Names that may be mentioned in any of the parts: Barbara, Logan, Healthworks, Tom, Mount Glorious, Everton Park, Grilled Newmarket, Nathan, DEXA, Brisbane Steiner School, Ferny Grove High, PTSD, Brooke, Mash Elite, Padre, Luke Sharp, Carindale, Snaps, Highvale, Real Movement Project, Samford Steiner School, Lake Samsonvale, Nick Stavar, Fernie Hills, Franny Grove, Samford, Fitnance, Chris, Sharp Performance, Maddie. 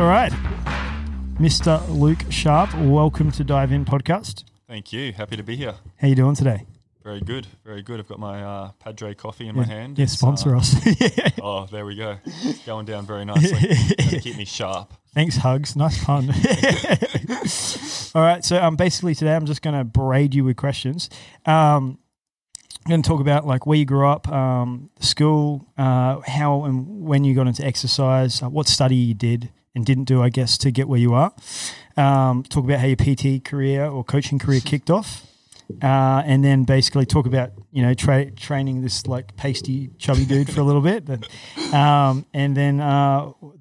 All right. Mr. Luke Sharp, welcome to Dive In Podcast. Thank you. Happy to be here. How you doing today? Very good. Very good. I've got my Padre coffee in my hand. Yeah, sponsor us. Yeah. Oh, there we go. It's going down very nicely. Gotta keep me sharp. Thanks, hugs. Nice pun. All right. So basically today I'm just going to berate you with questions. I'm going to talk about like where you grew up, school, how and when you got into exercise, what study you did and didn't do, I guess, to get where you are. Talk about how your PT career or coaching career kicked off. And then basically talk about, you know, training this like pasty, chubby dude for a little bit. And then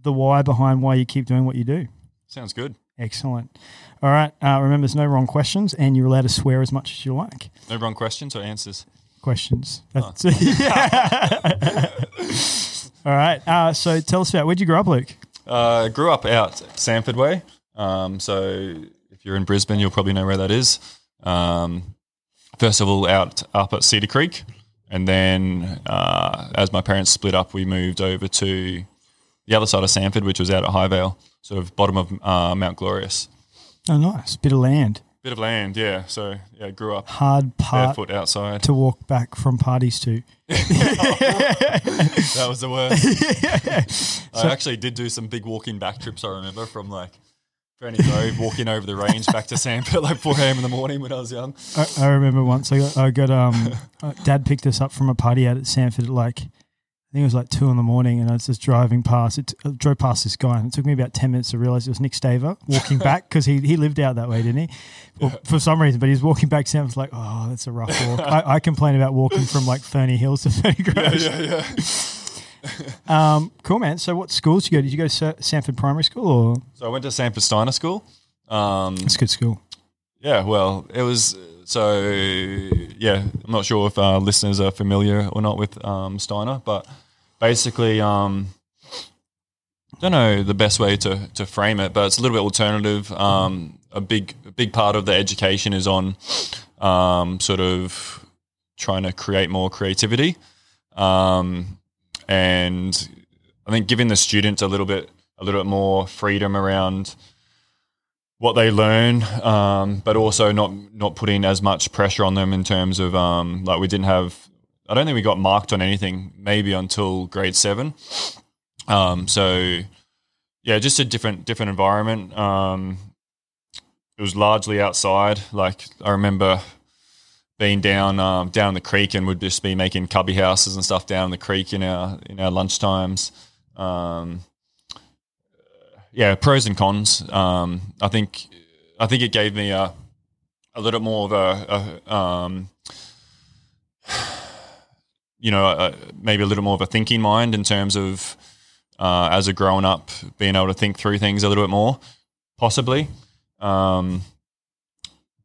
the why behind why you keep doing what you do. Sounds good. Excellent. All right. Remember, there's no wrong questions and you're allowed to swear as much as you like. No wrong questions or answers? Questions. That's it. All right. So tell us about, where'd you grow up, Luke? Grew up out Samford way. So if you're in Brisbane, you'll probably know where that is. First of all, up at Cedar Creek, and then as my parents split up, we moved over to the other side of Samford, which was out at Highvale, sort of bottom of Mount Glorious. Oh, nice. Bit of land, yeah. So, yeah, grew up hard part barefoot outside to walk back from parties to. That was the worst. I actually did do some big walking back trips, I remember, from like Franny Grove, walking over the range back to Samford at like 4 a.m. in the morning when I was young. I remember once I got Dad picked us up from a party out at Samford at like, I think it was like 2 in the morning, and I was just driving past. I drove past this guy and it took me about 10 minutes to realise it was Nick Stavar walking back because he lived out that way, didn't he? Well, yeah. For some reason, but he's walking back Samford like, oh, that's a rough walk. I complain about walking from like Fernie Hills to Ferny Grove. Yeah. Cool, man. So what schools did you go to? Did you go to Samford Primary School? Or? So I went to Samford Steiner School. That's a good school. Yeah, well, it was – so, yeah, I'm not sure if listeners are familiar or not with Steiner, but basically I don't know the best way to frame it, but it's a little bit alternative. A big part of the education is on sort of trying to create more creativity. And I think giving the students a little bit more freedom around what they learn, but also not putting as much pressure on them in terms of like we didn't have. I don't think we got marked on anything maybe until grade 7. So yeah, just a different environment. It was largely outside. Like I remember being down the creek and would just be making cubby houses and stuff down the creek in our lunch times. Yeah, pros and cons. I think it gave me a little more of a maybe a little more of a thinking mind in terms of as a grown up being able to think through things a little bit more, possibly.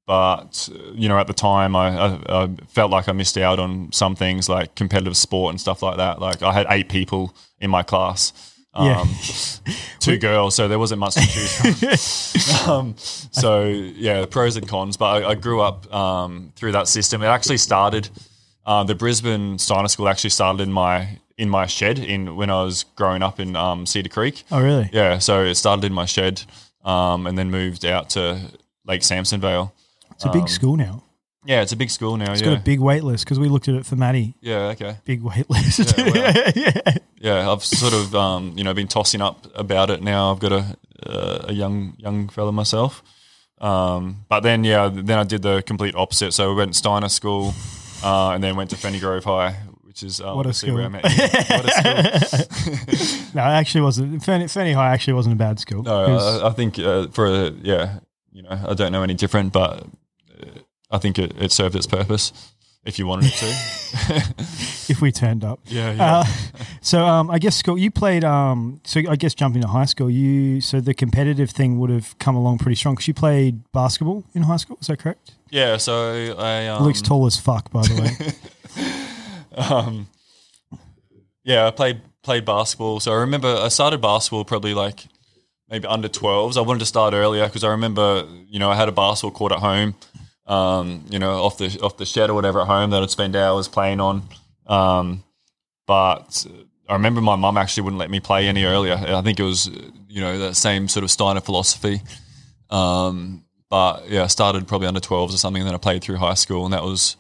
But, you know, at the time I felt like I missed out on some things like competitive sport and stuff like that. Like I had 8 people in my class, 2 girls, so there wasn't much to choose from. So, yeah, pros and cons. But I grew up through that system. It actually started the Brisbane Steiner School actually started in my shed when I was growing up in Cedar Creek. Oh, really? Yeah, so it started in my shed and then moved out to Lake Samsonvale. It's a big school now. Yeah, it's a big school now. It's got a big wait list because we looked at it for Maddie. Yeah, okay. Big wait list. Yeah, well, yeah. I've sort of been tossing up about it now. I've got a young fella myself, but then I did the complete opposite. So we went to Steiner School, and then went to Ferny Grove High, which is what a school. Where I'm at. Yeah, what a school. No, it actually wasn't. Ferny High actually wasn't a bad school. No, I think I don't know any different, but I think it served its purpose if you wanted it to. If we turned up. Yeah. I guess school, you played jumping to high school, so the competitive thing would have come along pretty strong because you played basketball in high school. Is that correct? Yeah, so I – Luke's tall as fuck, by the way. Yeah, I played basketball. So I remember I started basketball probably like maybe under 12s. I wanted to start earlier because I remember, you know, I had a basketball court at home. Off the shed or whatever at home that I'd spend hours playing on. But I remember my mum actually wouldn't let me play any earlier. I think it was, you know, that same sort of Steiner philosophy. But yeah, I started probably under 12s or something, and then I played through high school, and that was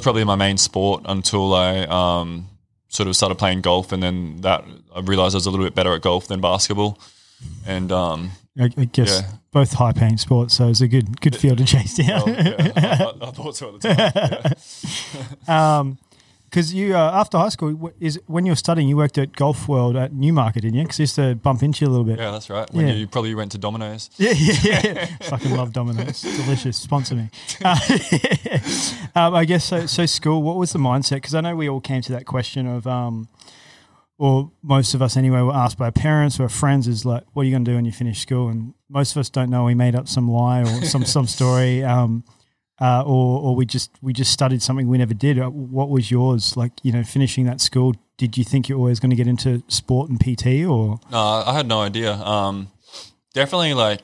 probably my main sport until I sort of started playing golf, and then that I realised I was a little bit better at golf than basketball. And I guess both high-paying sports, so it's a good field to chase down. Well, yeah, I thought so at the time. Yeah. Because you, after high school, when you were studying, you worked at Golf World at Newmarket, didn't you? Because just to bump into you a little bit. Yeah, that's right. When you probably went to Domino's. Yeah. Fucking love Domino's. Delicious. Sponsor me. I guess so school, what was the mindset? Because I know we all came to that question of, or most of us anyway, were asked by our parents or our friends is like, what are you going to do when you finish school? And most of us don't know. We made up some lie or some story. Or we just studied something we never did. What was yours? Like, you know, finishing that school, did you think you're always going to get into sport and PT or? No, I had no idea. Definitely, like,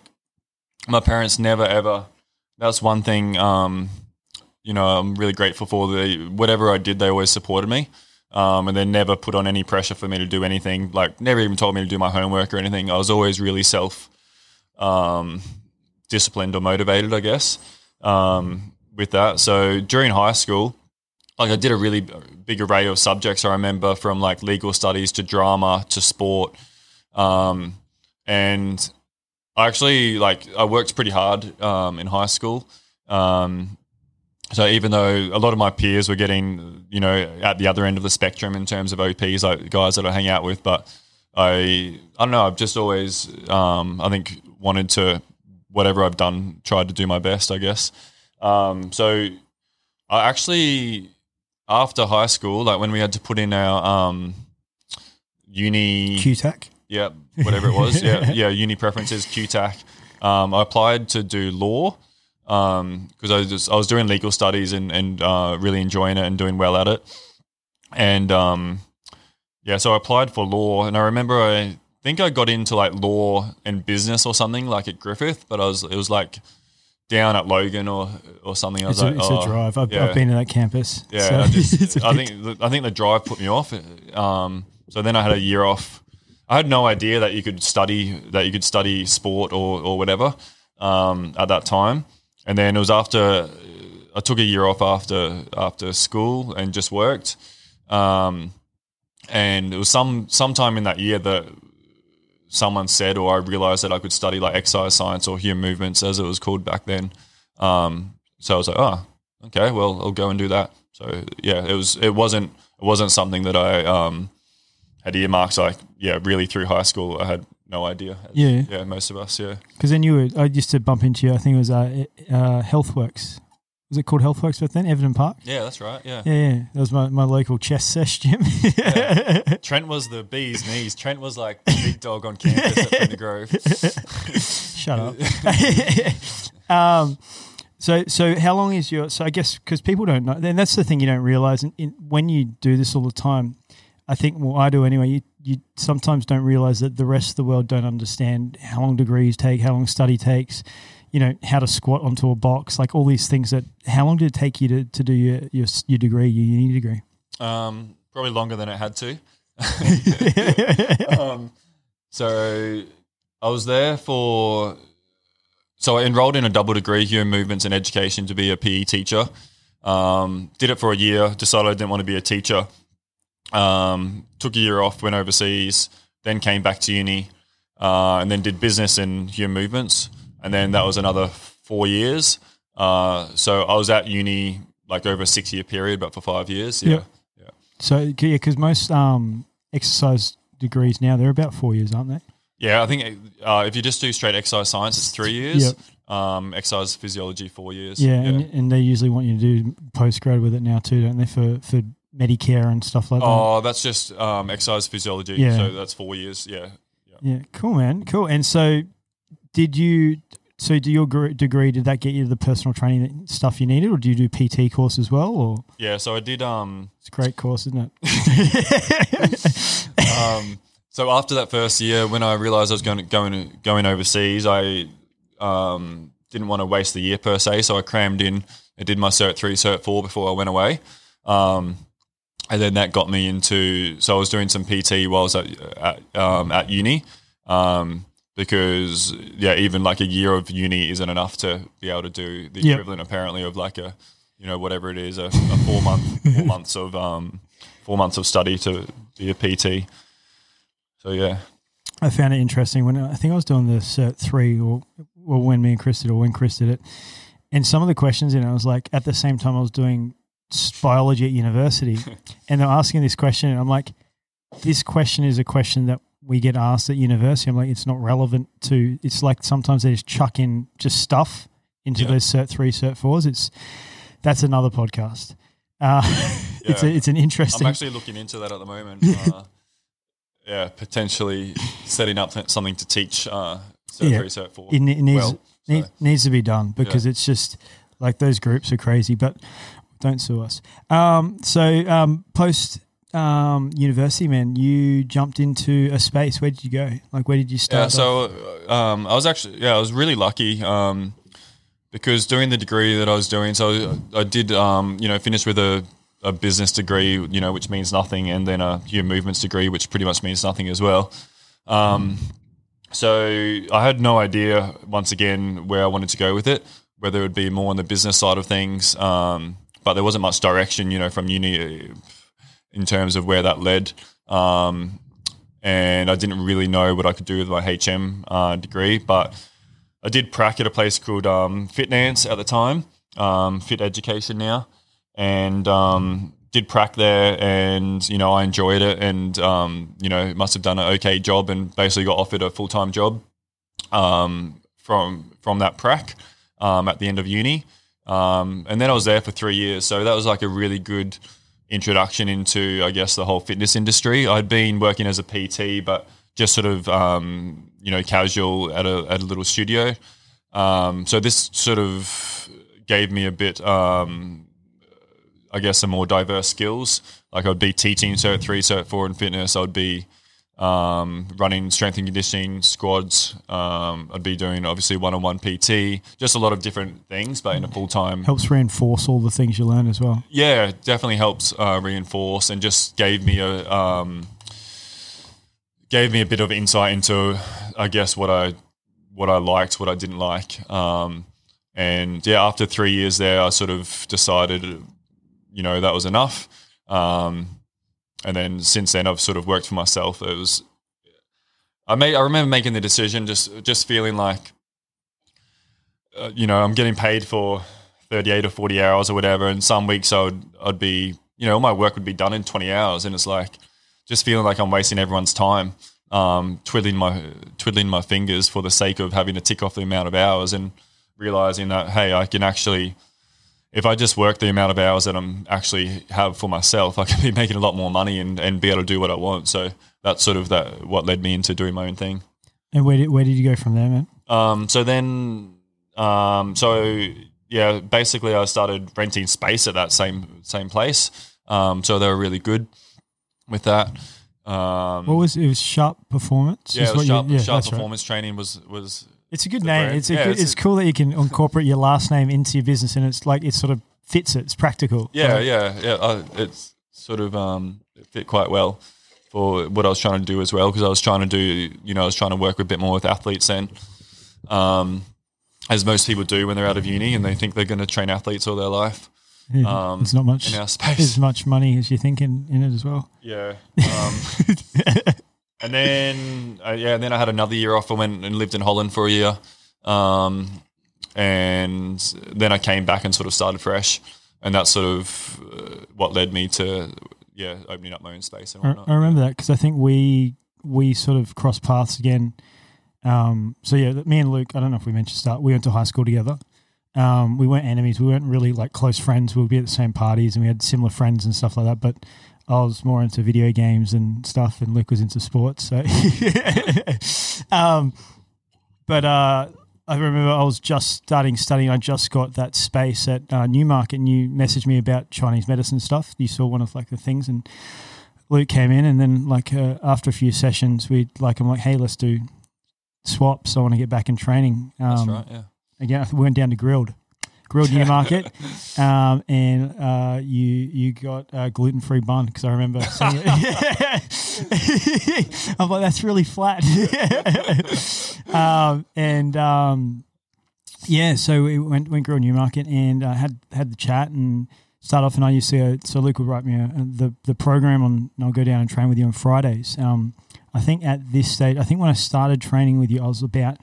my parents never ever. That's one thing. You know, I'm really grateful for. Whatever I did, they always supported me, and they never put on any pressure for me to do anything. Like, never even told me to do my homework or anything. I was always really self disciplined or motivated, I guess. With that. So during high school, like, I did a really big array of subjects, I remember, from like legal studies to drama to sport. And I actually, like, I worked pretty hard in high school. So even though a lot of my peers were getting, you know, at the other end of the spectrum in terms of OPs, like guys that I hang out with, but I don't know, I've just always, I think, wanted to, whatever I've done, tried to do my best, I guess. So I actually, after high school, like when we had to put in our uni... QTAC? Yeah, whatever it was. yeah, uni preferences, QTAC. I applied to do law because I was doing legal studies and really enjoying it and doing well at it. And, so I applied for law, and I remember I think I got into like law and business or something, like at Griffith, but it was like down at Logan or something. It's a drive. I've been to that campus. Yeah, so I think the drive put me off. So then I had a year off. I had no idea that you could study sport or whatever at that time. And then it was after I took a year off after school and just worked. And it was sometime in that year that someone said, or I realized that I could study like exercise science or human movements, as it was called back then. So I was like, oh, okay, well, I'll go and do that. So yeah, it wasn't something that I had earmarked. Like, yeah, really through high school, I had no idea. Yeah, most of us, yeah. Because then I used to bump into you. I think it was Healthworks. Was it called Healthworks back then? Everton Park? Yeah, that's right, yeah. Yeah. That was my local chess sesh gym. Yeah. Trent was the bee's knees. Trent was like the big dog on campus at Ferny Grove. Shut up. So how long is I guess, because people don't know, and that's the thing you don't realise, and when you do this all the time, I think, well, I do anyway, you sometimes don't realise that the rest of the world don't understand how long degrees take, how long study takes, you know, how to squat onto a box, like all these things. That how long did it take you to do your degree, your uni degree? Probably longer than it had to. So I was there for – so I enrolled in a double degree, Human Movements and Education, to be a PE teacher. Did it for a year, decided I didn't want to be a teacher. Took a year off, went overseas, then came back to uni, and then did business and Human Movements. And then that was another 4 years. So I was at uni like over a 6-year period, but for 5 years. Yeah. Yep. Yeah. So, yeah, because most exercise degrees now, they're about 4 years, aren't they? Yeah, I think if you just do straight exercise science, it's 3 years. Yep. Exercise physiology, 4 years. Yeah, yeah. And they usually want you to do postgrad with it now too, don't they, for Medicare and stuff like that? Oh, that's just exercise physiology. Yeah. So that's 4 years, yeah. Yeah. Yeah, cool, man, cool. And so – did that get you the personal training stuff you needed, or do you do PT course as well? Or yeah, so I did. It's a great course, isn't it? So after that first year, when I realised I was going overseas, I didn't want to waste the year per se, so I crammed in. I did my Cert 3, Cert 4 before I went away. And then that got me into, so I was doing some PT while I was at uni, because even like a year of uni isn't enough to be able to do the equivalent apparently of like a, whatever it is, a 4 month, 4 months of 4 months of study to be a PT. So yeah, I found it interesting when I think I was doing the Cert 3 or when me and Chris did it, or when Chris did it, and some of the questions, I was like, at the same time I was doing biology at university and they're asking this question and I'm like, this question is a question that we get asked at university. I'm like, it's not relevant to, it's like sometimes they just chuck in just stuff into those Cert 3, Cert 4s. That's another podcast. It's an interesting. I'm actually looking into that at the moment. Potentially setting up something to teach Cert 3, Cert 4. It needs to be done because it's just like those groups are crazy, but don't sue us. Post university, man, you jumped into a space. Where did you go? Like, where did you start? I was actually, I was really lucky. Because doing the degree that I was doing, so I did, finish with a business degree, which means nothing, and then a human movements degree, which pretty much means nothing as well. So I had no idea, once again, where I wanted to go with it, whether it would be more on the business side of things, but there wasn't much direction, from uni in terms of where that led. And I didn't really know what I could do with my HM degree, but I did prac at a place called Fitnance at the time, Fit Education now, and did prac there, and, I enjoyed it, and, must have done an okay job, and basically got offered a full-time job from that prac at the end of uni. And then I was there for 3 years. So that was like a really good introduction into, I guess, the whole fitness industry. I'd been working as a PT, but just sort of, casual at a little studio. So this sort of gave me a bit, some more diverse skills. Like I'd be teaching Cert 3, Cert 4 in fitness. I'd be running strength and conditioning squads. I'd be doing obviously one-on-one PT, just a lot of different things, but in a full-time. Helps reinforce all the things you learn as well. Yeah, definitely helps reinforce, and just gave me a bit of insight into, I guess, what I liked, what I didn't like. After 3 years there, I sort of decided, that was enough. And then since then, I've sort of worked for myself. I remember making the decision, just feeling like, I'm getting paid for 38 or 40 hours or whatever. And some weeks I'd be, all my work would be done in 20 hours. And it's like, just feeling like I'm wasting everyone's time, twiddling my fingers for the sake of having to tick off the amount of hours, and realizing that, hey, I can actually, if I just work the amount of hours that I'm actually have for myself, I can be making a lot more money and be able to do what I want. So that's sort of what led me into doing my own thing. And where did you go from there, man? Basically I started renting space at that same place. So they were really good with that. It was Sharp Performance? Yeah, Sharp Performance, right. Training was it's a good name. Brand. It's cool that you can incorporate your last name into your business, and it's like it sort of fits it. It's practical. It's sort of it fit quite well for what I was trying to do as well, because I was trying to do, I was trying to work a bit more with athletes then, as most people do when they're out of uni and they think they're going to train athletes all their life. There's not much in our space, as much money as you think in it as well. Yeah. And then, I had another year off. I went and lived in Holland for a year. And then I came back and sort of started fresh. And that's sort of what led me to, opening up my own space and whatnot. I remember that, because I think we sort of crossed paths again. Me and Luke, I don't know if we mentioned we went to high school together. We weren't enemies. We weren't really like close friends. We would be at the same parties and we had similar friends and stuff like that. But I was more into video games and stuff, and Luke was into sports. So, I remember I was just starting studying. I just got that space at Newmarket, and you messaged me about Chinese medicine stuff. You saw one of like the things, and Luke came in, and then like after a few sessions, I'm like, hey, let's do swaps. I want to get back in training. That's right. Yeah. Again, we went down to Grilled. Grilled Newmarket, and you got a gluten-free bun because I remember seeing it. I'm like, that's really flat. Yeah, so we went Grilled Newmarket and had the chat and start off in IUC. So Luke would write me the program on, and I'll go down and train with you on Fridays. I think at this stage, when I started training with you, I was about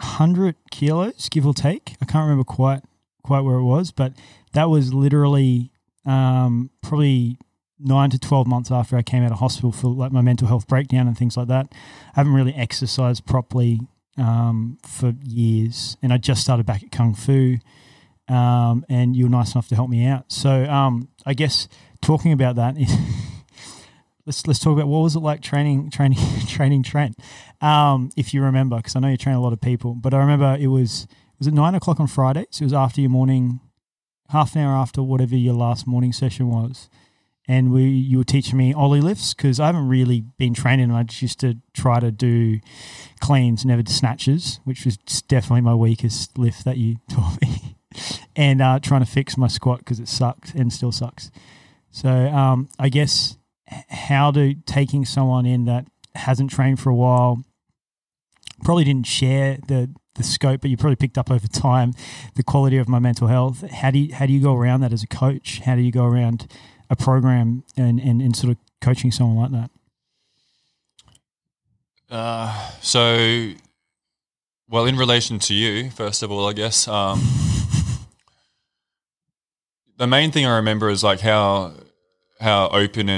100 kilos, give or take. I can't remember quite where it was, but that was literally probably 9 to 12 months after I came out of hospital for like my mental health breakdown and things like that. I haven't really exercised properly for years, and I just started back at Kung Fu, and you were nice enough to help me out. So I guess talking about that, let's talk about what was it like training Trent, if you remember, because I know you train a lot of people. But I remember it was at 9 o'clock on Friday, so it was after your morning, half an hour after whatever your last morning session was. And you were teaching me ollie lifts because I haven't really been training. I just used to try to do cleans, never snatches, which was definitely my weakest lift that you taught me. And trying to fix my squat because it sucked and still sucks. So I guess how do taking someone in that hasn't trained for a while, probably didn't share the scope, but you probably picked up over time the quality of my mental health. How do you go around that as a coach? How do you go around a program and sort of coaching someone like that? So, in relation to you, first of all, I guess, the main thing I remember is like how open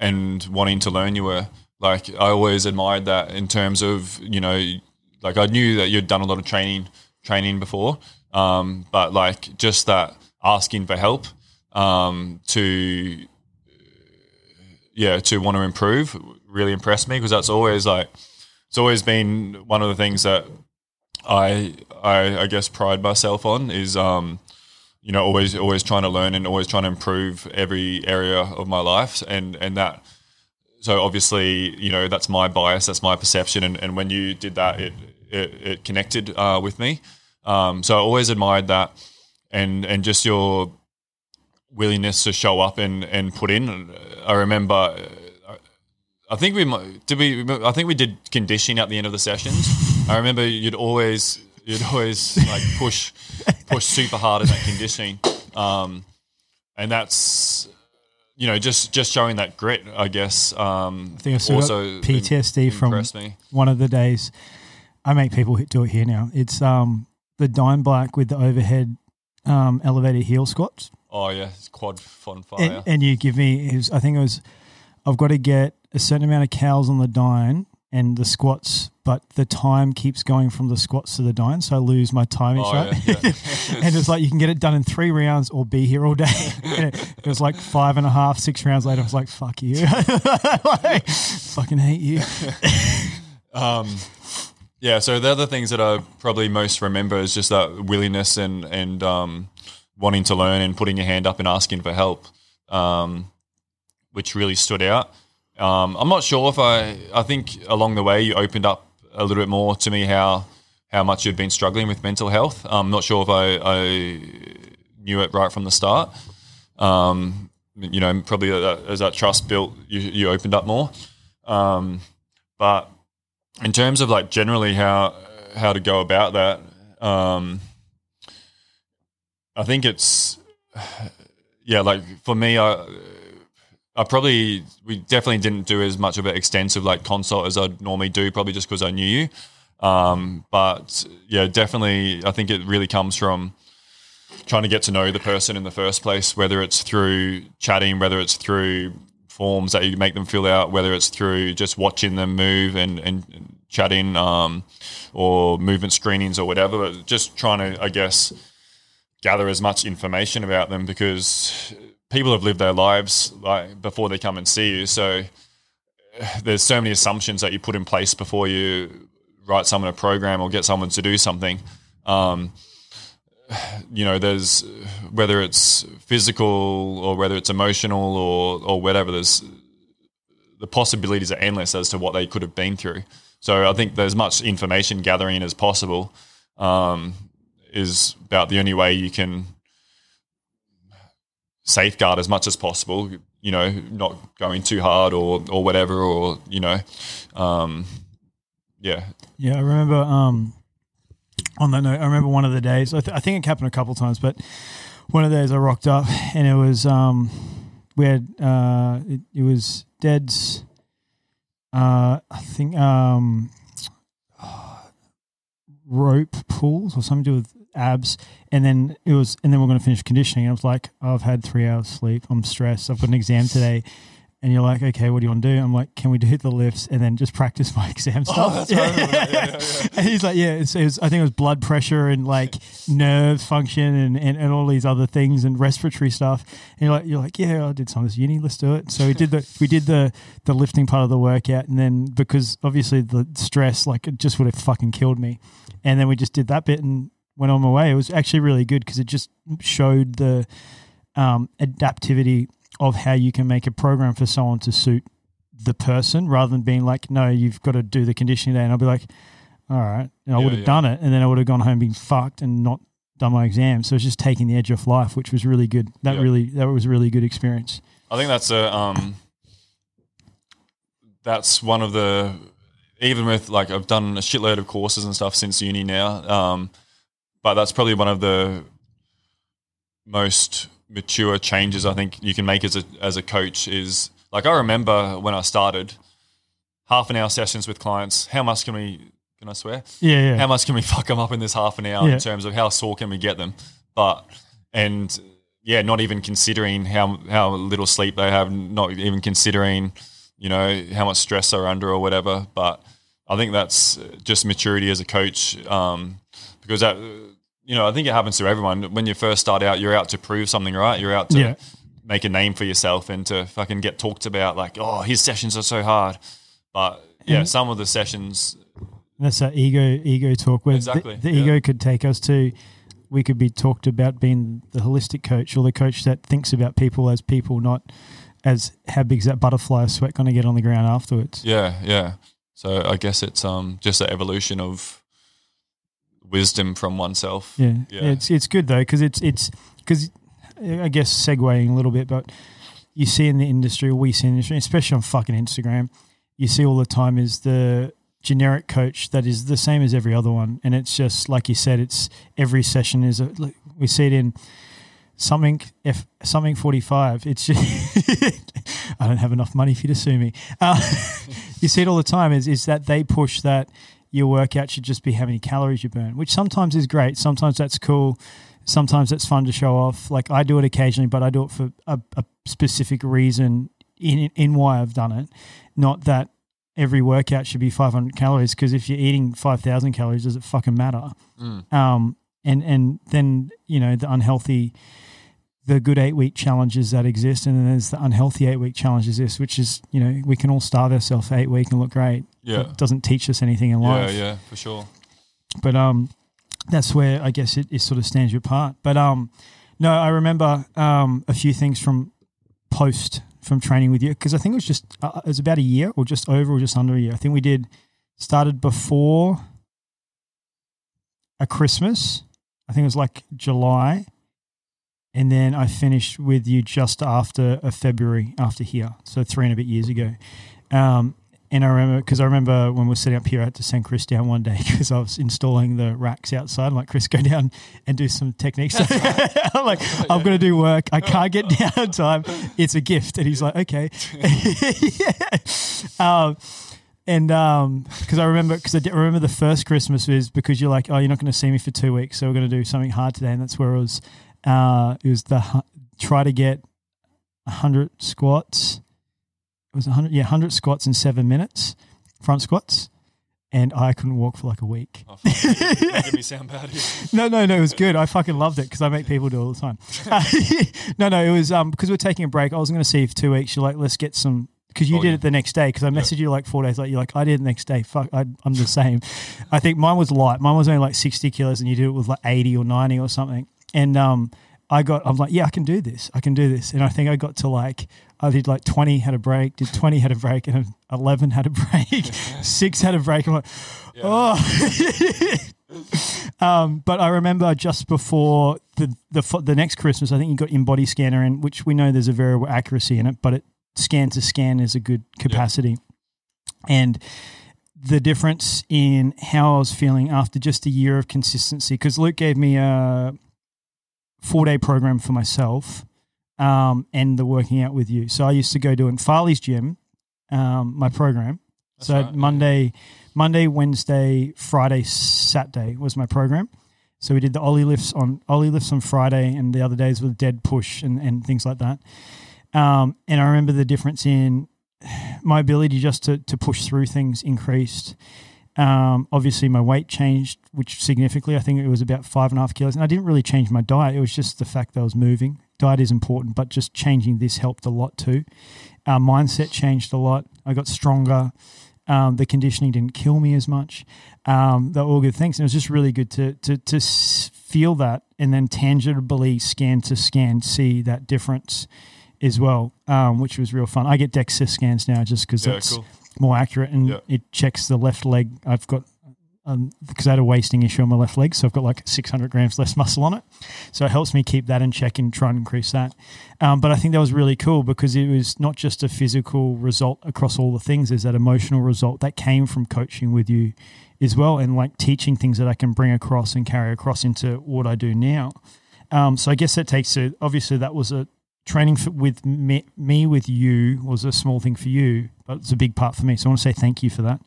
and wanting to learn you were. Like I always admired that in terms of, you know, like I knew that you'd done a lot of training before, but like just that asking for help, to want to improve really impressed me, because that's always like, it's always been one of the things that I guess pride myself on is, you know, always trying to learn and always trying to improve every area of my life. And that, so obviously, you know, that's my bias, that's my perception. And when you did that, it connected, with me. So I always admired that and just your willingness to show up and put in. I remember, I think we did conditioning at the end of the sessions. I remember you'd always like push super hard in that conditioning, and that's, you know, just showing that grit, I guess. I think I still also got PTSD from me. One of the days. I make people do it here now. It's the dime black with the overhead elevated heel squats. Oh yeah, it's quad on fire. And you give me, I've got to get a certain amount of cows on the dyne and the squats, but the time keeps going from the squats to the dyne, so I lose my time each round. Yeah, yeah. And it's like you can get it done in 3 rounds or be here all day. It was like 5.5, 6 rounds later, I was like, fuck you. Like, fucking hate you. Yeah, so the other things that I probably most remember is just that willingness and wanting to learn and putting your hand up and asking for help, which really stood out. I'm not sure if I think along the way you opened up a little bit more to me how much you've been struggling with mental health. I'm not sure if I knew it right from the start. You know, probably as that trust built, you opened up more. But in terms of like generally how to go about that, I think it's, yeah, like for me, we definitely didn't do as much of an extensive like consult as I'd normally do, probably just because I knew you. But yeah, definitely, I think it really comes from trying to get to know the person in the first place, whether it's through chatting, whether it's through forms that you make them fill out, whether it's through just watching them move and chatting, or movement screenings or whatever, but just trying to, I guess, gather as much information about them, because people have lived their lives like before they come and see you. So there's so many assumptions that you put in place before you write someone a program or get someone to do something. You know, there's, whether it's physical or whether it's emotional or whatever, there's, the possibilities are endless as to what they could have been through. So I think there's much information gathering as possible, is about the only way you can safeguard as much as possible, you know, not going too hard or whatever, or, you know, yeah. Yeah, I remember on that note, I remember one of the days, I think it happened a couple of times, but one of the days I rocked up and it was, we had, it was Dead's, I think, rope pulls or something to do with abs, and then it was, and then we're going to finish conditioning, and I was like, I've had 3 hours sleep, I'm stressed, I've got an exam today. And you're like, okay, what do you want to do? I'm like, can we do the lifts and then just practice my exam stuff? Oh, that's right. Yeah. And he's like, yeah, it was, I think it was blood pressure and like nerve function and all these other things and respiratory stuff. And you're like, yeah, I did some of this uni, let's do it. So we did the lifting part of the workout, and then because obviously the stress, like it just would have fucking killed me. And then we just did that bit and went on my way. It was actually really good because it just showed the adaptivity of how you can make a program for someone to suit the person, rather than being like, no, you've got to do the conditioning day. And I'll be like, all right. And I would have done it. And then I would have gone home being fucked and not done my exam. So it's just taking the edge off life, which was really good. That was a really good experience. I think that's that's one of the, even with like, I've done a shitload of courses and stuff since uni now. But that's probably one of the most mature changes I think you can make as a coach is, like, I remember when I started, half an hour sessions with clients, how much can I swear? Yeah. How much can we fuck them up in this half an hour in terms of how sore can we get them? But not even considering how little sleep they have, not even considering, you know, how much stress they're under or whatever. But I think that's just maturity as a coach, because that, you know, I think it happens to everyone. When you first start out, you're out to prove something, right? You're out to make a name for yourself and to fucking get talked about, like, oh, his sessions are so hard. But, yeah, and some of the sessions. That's that ego talk. Exactly. The ego could take us to, we could be talked about being the holistic coach or the coach that thinks about people as people, not as how big's that butterfly of sweat going to get on the ground afterwards. Yeah. So I guess it's just the evolution of wisdom from oneself. Yeah. It's good though, because because I guess segueing a little bit, but you see in the industry, especially on fucking Instagram, you see all the time is the generic coach that is the same as every other one, and it's just like you said, it's every session is we see it in something 45. It's just I don't have enough money for you to sue me. You see it all the time. Is that they push that. Your workout should just be how many calories you burn, which sometimes is great. Sometimes that's cool. Sometimes that's fun to show off. Like I do it occasionally, but I do it for a specific reason in why I've done it. Not that every workout should be 500 calories, because if you're eating 5,000 calories, does it fucking matter? And then, you know, the good 8-week challenges that exist, and then there's the unhealthy 8-week challenges exist, which is, you know, we can all starve ourselves for 8 weeks and look great. Yeah. It doesn't teach us anything in life. Yeah, for sure. But that's where I guess it sort of stands you apart. But no, I remember a few things from training with you, because I think it was just it was about a year or just over or just under a year. I think we started before a Christmas. I think it was like July. And then I finished with you just after February, after here, so 3 and a bit years ago. And I remember when we were setting up here, I had to send Chris down one day because I was installing the racks outside. I'm like, Chris, go down and do some techniques. I'm like, I'm going to do work. I can't get down in time. It's a gift. And he's like, okay. Because I remember the first Christmas was because you're like, oh, you're not going to see me for 2 weeks, so we're going to do something hard today. And that's where I was. It was try to get 100 squats. It was 100 squats in 7 minutes, front squats, and I couldn't walk for like a week. Oh, fuck. That made me sound bad. No, it was good. I fucking loved it because I make people do it all the time. It was because we're taking a break. I was going to see you for 2 weeks. You're like, let's get some. Because you did it the next day, because I messaged you like 4 days later. You're like, I did it the next day. Fuck, I'm the same. I think mine was light. Mine was only like 60 kilos, and you did it with like 80 or 90 or something. And I'm like, yeah, I can do this. And I think I got to like, I did like 20, had a break, did 20, had a break, and 11 had a break, 6 had a break. I'm like, yeah. Oh. But I remember just before the next Christmas, I think you got in-body scanner in, which we know there's a variable accuracy in it, but it scan to scan is a good capacity. Yep. And the difference in how I was feeling after just a year of consistency, because Luke gave me a 4-day program for myself and the working out with you. So I used to go doing Farley's gym, my program. That's so right, Monday, Wednesday, Friday, Saturday was my program. So we did the ollie lifts on Friday, and the other days were dead push and things like that. And I remember the difference in my ability just to push through things increased. Obviously my weight changed, which significantly, I think it was about 5.5 kilos, and I didn't really change my diet. It was just the fact that I was moving. Diet is important, but just changing this helped a lot too. Our mindset changed a lot. I got stronger. The conditioning didn't kill me as much. They're all good things. And it was just really good to feel that, and then tangibly scan to scan, see that difference as well, which was real fun. I get DEXA scans now just because that's cool. More accurate, and it checks the left leg. I've got because I had a wasting issue on my left leg, so I've got like 600 grams less muscle on it. So it helps me keep that in check and try and increase that. But I think that was really cool because it was not just a physical result across all the things. There's that emotional result that came from coaching with you as well, and like teaching things that I can bring across and carry across into what I do now. So I guess that takes it. Obviously that was a training with me with you was a small thing for you, but it's a big part for me. So I want to say thank you for that.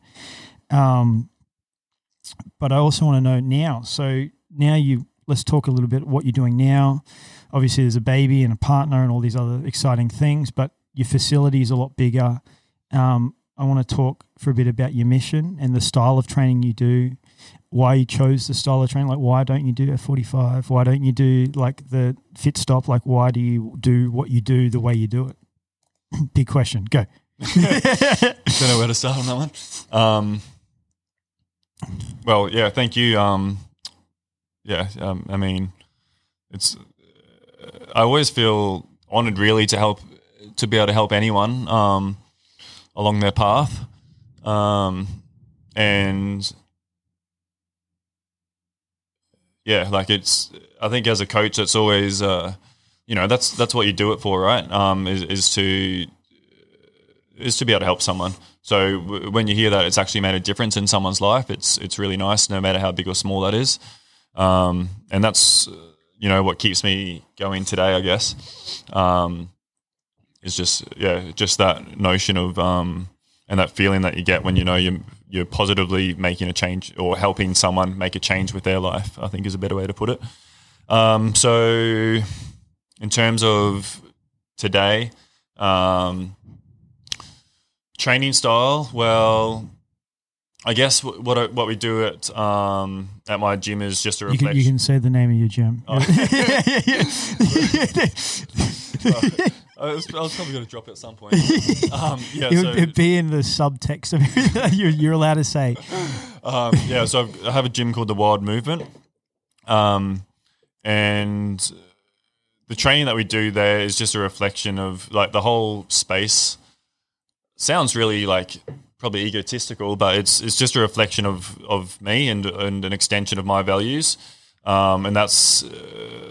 But I also want to know now. So now let's talk a little bit what you're doing now. Obviously there's a baby and a partner and all these other exciting things, but your facility is a lot bigger. I want to talk for a bit about your mission and the style of training you do, why you chose the style of training. Like, why don't you do F45? Why don't you do like the fit stop? Like, why do you do what you do the way you do it? Big question. Go. Don't know where to start on that one. Well, yeah, thank you. I mean, it's. I always feel honoured, really, to be able to help anyone along their path, and yeah, like it's. I think as a coach, it's always, that's what you do it for, right? Is to be able to help someone. So when you hear that it's actually made a difference in someone's life, it's really nice, no matter how big or small that is. And that's, what keeps me going today, I guess, is just that notion of and that feeling that you get when you know you're positively making a change or helping someone make a change with their life, I think is a better way to put it. So in terms of today, training style. Well, I guess what we do at my gym is just a reflection. You can say the name of your gym. Oh. I was probably going to drop it at some point. It'd be in the subtext of everything you're allowed to say. So I have a gym called The Wild Movement, and the training that we do there is just a reflection of like the whole space. Sounds really like probably egotistical, but it's just a reflection of me and an extension of my values, and that's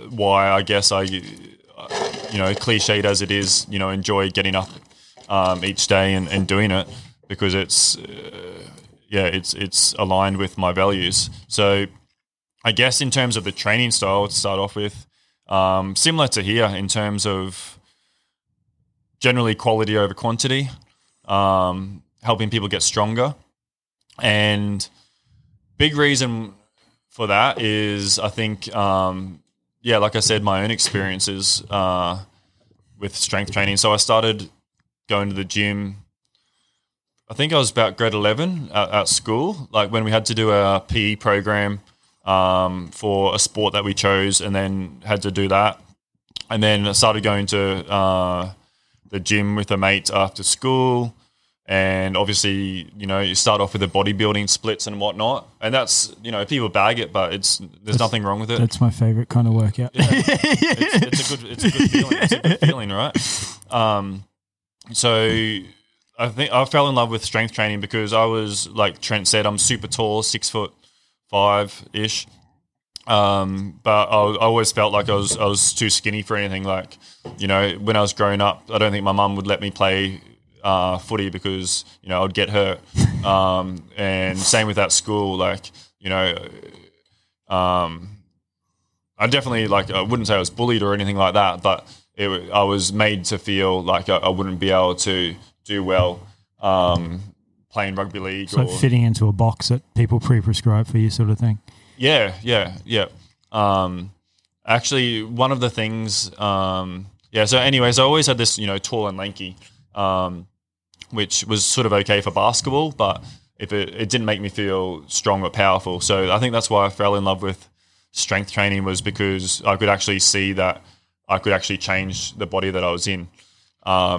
why I guess I, cliched as it is, enjoy getting up each day and doing it because it's aligned with my values. So I guess in terms of the training style to start off with, similar to here in terms of generally quality over quantity. Helping people get stronger, and big reason for that is I think like I said, my own experiences with strength training. So I started going to the gym, I think I was about grade 11 at school, like when we had to do our PE program for a sport that we chose, and then had to do that, and then I started going to the gym with a mate after school. And obviously, you know, you start off with the bodybuilding splits and whatnot. And that's, you know, people bag it, but there's nothing wrong with it. That's my favorite kind of workout. Yeah. It's a good feeling. It's a good feeling, right? So I think I fell in love with strength training because I was, like Trent said, I'm super tall, 6'5" ish. But I always felt like I was too skinny for anything. Like, you know, when I was growing up, I don't think my mum would let me play footy because, you know, I'd get hurt. And same with that school, like, you know, I definitely, like, I wouldn't say I was bullied or anything like that, but I was made to feel like I wouldn't be able to do well playing rugby league. So, or fitting into a box that people pre-prescribe for you, sort of thing. Yeah. Actually, one of the things, so anyways, I always had this, you know, tall and lanky, which was sort of okay for basketball, but if it didn't make me feel strong or powerful. So I think that's why I fell in love with strength training, was because I could actually see that I could actually change the body that I was in. At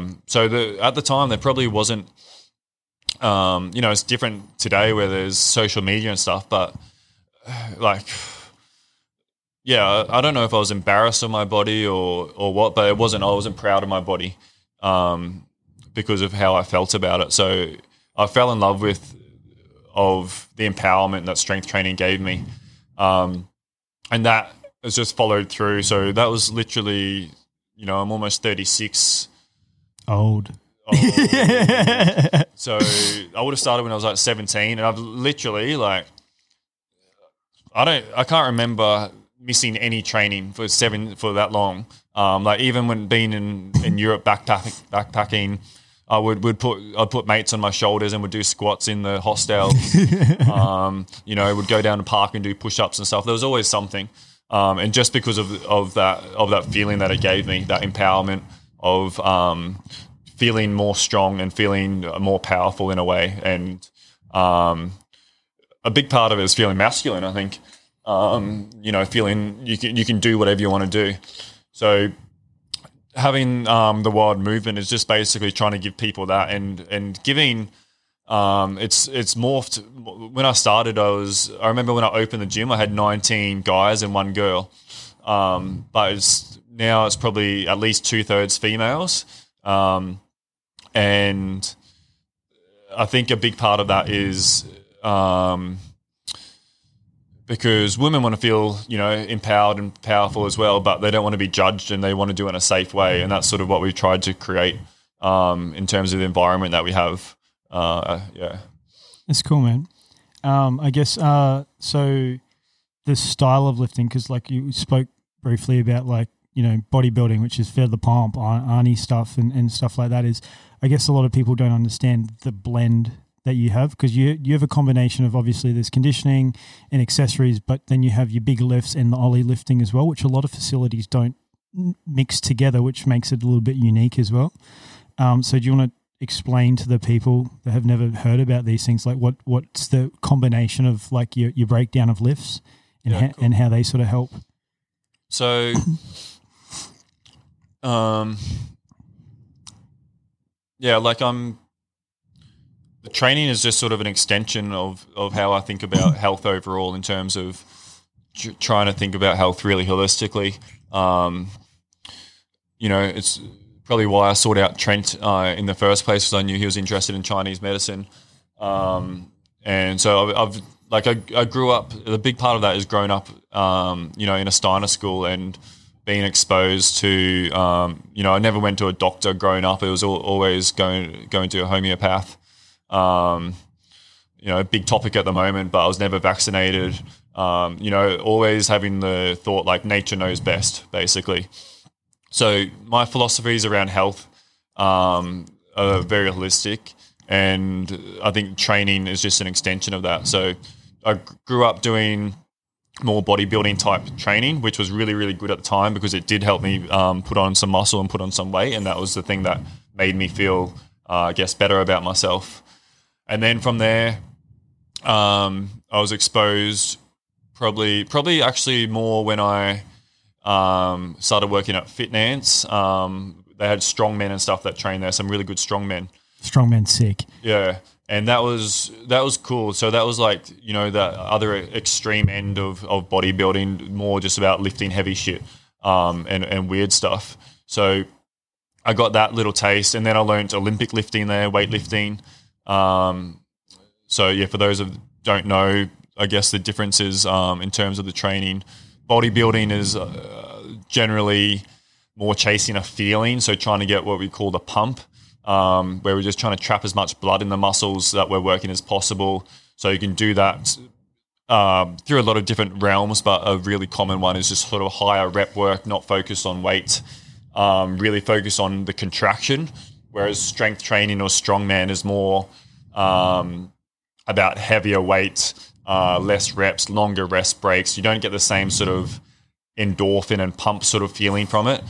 the time, there probably wasn't, you know, it's different today where there's social media and stuff, but like, yeah, I don't know if I was embarrassed of my body or what, but I wasn't proud of my body, because of how I felt about it. So I fell in love with the empowerment that strength training gave me. And that has just followed through. So that was literally, you know, I'm almost 36. Old. So I would have started when I was like 17, and I've literally, like, I can't remember missing any training for that long. Like even when being in Europe backpacking, I would put mates on my shoulders and would do squats in the hostels. You know, would go down to park and do push-ups and stuff. There was always something, and just because of that feeling that it gave me, that empowerment of feeling more strong and feeling more powerful in a way, and a big part of it is feeling masculine, I think. You know, feeling you can do whatever you want to do. So having the Wild Movement is just basically trying to give people that, and giving it's morphed. When I started, I remember when I opened the gym, I had 19 guys and one girl, but now it's probably at least 2/3 females, and I think a big part of that is because women want to feel, you know, empowered and powerful as well, but they don't want to be judged, and they want to do it in a safe way. And that's sort of what we've tried to create in terms of the environment that we have. Yeah. That's cool, man. I guess so the style of lifting, because like you spoke briefly about, like, you know, bodybuilding, which is fed the pump, Arnie stuff and stuff like that, is I guess a lot of people don't understand the blend that you have, because you have a combination of obviously there's conditioning and accessories, but then you have your big lifts and the ollie lifting as well, which a lot of facilities don't mix together, which makes it a little bit unique as well. So do you want to explain to the people that have never heard about these things, like what's the combination of, like, your breakdown of lifts and and how they sort of help? So the training is just sort of an extension of how I think about health overall, in terms of trying to think about health really holistically. You know, it's probably why I sought out Trent in the first place, because I knew he was interested in Chinese medicine. And so I grew up, the big part of that is growing up, you know, in a Steiner school and being exposed to, you know, I never went to a doctor growing up. It was always going to a homeopath. You know, big topic at the moment, but I was never vaccinated. You know, always having the thought like nature knows best, basically. So my philosophies around health are very holistic, and I think training is just an extension of that. So I grew up doing more bodybuilding type training, which was really, really good at the time, because it did help me put on some muscle and put on some weight, and that was the thing that made me feel, I guess, better about myself. And then from there, I was exposed probably actually more when I started working at Fitnance. They had strongmen and stuff that trained there, some really good strongmen. Strongman's sick. Yeah. And that was cool. So that was like, you know, the other extreme end of bodybuilding, more just about lifting heavy shit and weird stuff. So I got that little taste, and then I learned Olympic lifting there, weightlifting. So yeah, for those who don't know, I guess the difference is in terms of the training, bodybuilding is generally more chasing a feeling. So trying to get what we call the pump. Where we're just trying to trap as much blood in the muscles that we're working as possible. So you can do that through a lot of different realms, but a really common one is just sort of higher rep work, not focused on weight, really focused on the contraction, whereas strength training or strongman is more about heavier weight, less reps, longer rest breaks. You don't get the same sort of endorphin and pump sort of feeling from it.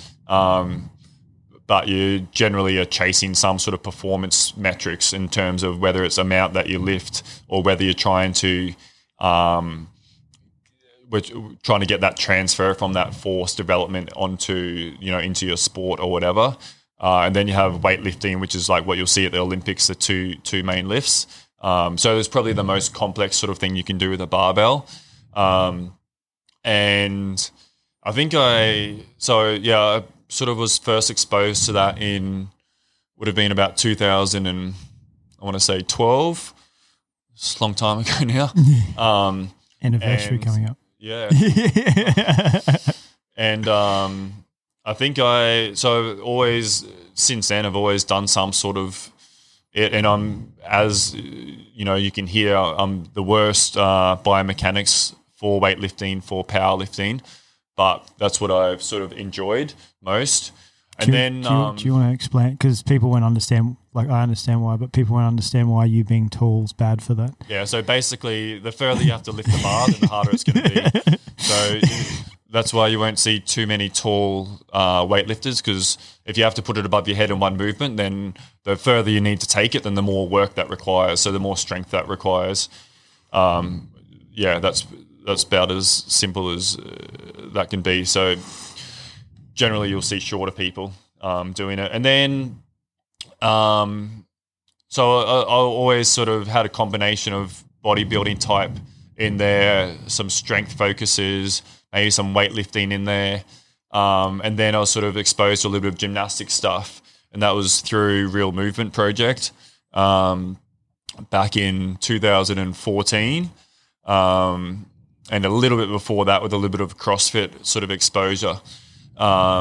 But you generally are chasing some sort of performance metrics in terms of whether it's amount that you lift or whether you're trying to get that transfer from that force development onto, you know, into your sport or whatever. And then you have weightlifting, which is like what you'll see at the Olympics, the two main lifts. So it's probably the most complex sort of thing you can do with a barbell. And I think I sort of was first exposed to that would have been about 2012. It's a long time ago now. Anniversary coming up. Yeah. And I think always since then I've always done some sort of it, and I'm, as you know, you can hear, I'm the worst biomechanics for weightlifting, for powerlifting. But that's what I've sort of enjoyed most. And then, do you want to explain? Because people won't understand. Like, I understand why, but people won't understand why you being tall is bad for that. Yeah. So basically, the further you have to lift the bar, then the harder it's going to be. So that's why you won't see too many tall weightlifters, because if you have to put it above your head in one movement, then the further you need to take it, then the more work that requires. So the more strength that requires. That's about as simple as that can be. So generally you'll see shorter people doing it. And then so I always sort of had a combination of bodybuilding type in there, some strength focuses, maybe some weightlifting in there. And then I was sort of exposed to a little bit of gymnastic stuff, and that was through Real Movement Project back in 2014. And a little bit before that with a little bit of CrossFit sort of exposure, like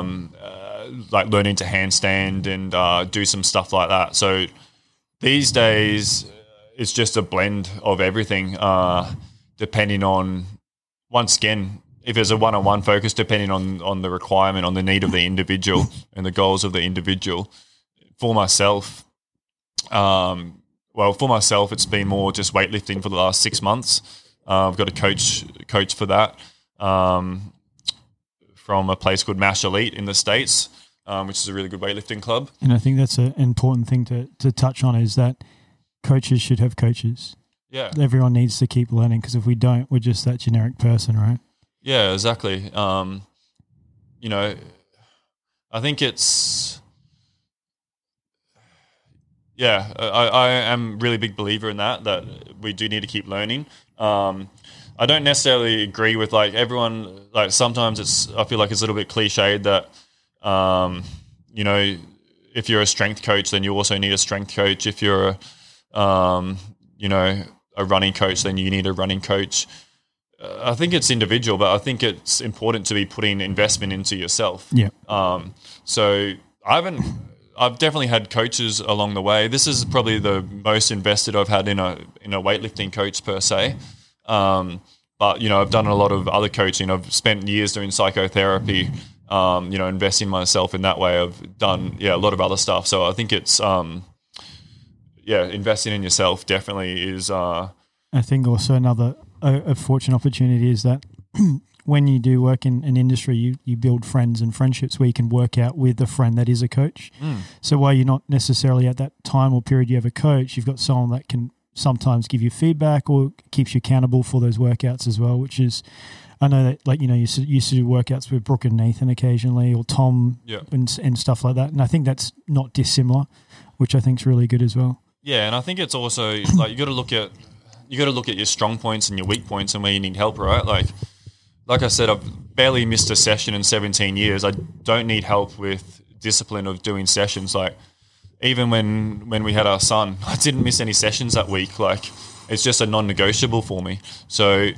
learning to handstand and do some stuff like that. So these days it's just a blend of everything, depending on, once again, if there's a one-on-one focus, depending on the requirement, on the need of the individual and the goals of the individual. For myself, it's been more just weightlifting for the last 6 months. I've got a coach for that from a place called Mash Elite in the States, which is a really good weightlifting club. And I think that's an important thing to touch on, is that coaches should have coaches. Yeah. Everyone needs to keep learning, because if we don't, we're just that generic person, right? Yeah, exactly. You know, I think it's – yeah, I am a really big believer in that we do need to keep learning. I don't necessarily agree with like everyone, like sometimes I feel like it's a little bit cliched that, you know, if you're a strength coach, then you also need a strength coach. If you're a running coach, then you need a running coach. I think it's individual, but I think it's important to be putting investment into yourself. Yeah. So I've definitely had coaches along the way. This is probably the most invested I've had in a weightlifting coach per se. But, you know, I've done a lot of other coaching. I've spent years doing psychotherapy, you know, investing myself in that way. I've done, a lot of other stuff. So I think it's, investing in yourself definitely is. I think also another fortunate opportunity is that when you do work in an industry, you build friends and friendships where you can work out with a friend that is a coach. Mm. So while you're not necessarily at that time or period you have a coach, you've got someone that can sometimes give you feedback or keeps you accountable for those workouts as well, which is, I know that, like, you know, you used to do workouts with Brooke and Nathan occasionally, or Tom and stuff like that. And I think that's not dissimilar. which I think is really good as well. Yeah, and I think it's also like you got to look at your strong points and your weak points and where you need help, right? Like I said, I've barely missed a session in 17 years. I don't need help with discipline of doing sessions. Like even when we had our son, I didn't miss any sessions that week. Like it's just a non-negotiable for me. So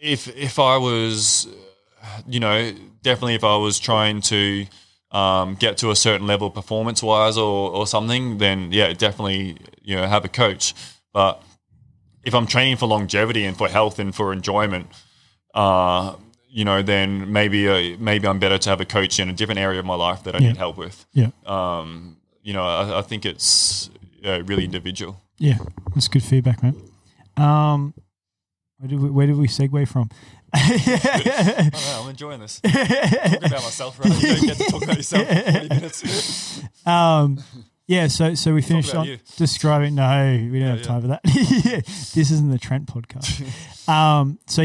if I was, you know, definitely if I was trying to get to a certain level performance-wise or something, then yeah, definitely, you know, have a coach. But if I'm training for longevity and for health and for enjoyment, you know, then maybe I'm better to have a coach in a different area of my life that I need help with. Yeah. You know, I think it's really individual. Yeah, that's good feedback, man. Where did we segue from? I don't know, I'm enjoying this. I'm talking about myself, right? You don't get to talk about yourself for 40 minutes. Yeah, so we finished on describing. No, we don't have time for that. This isn't the Trent podcast. So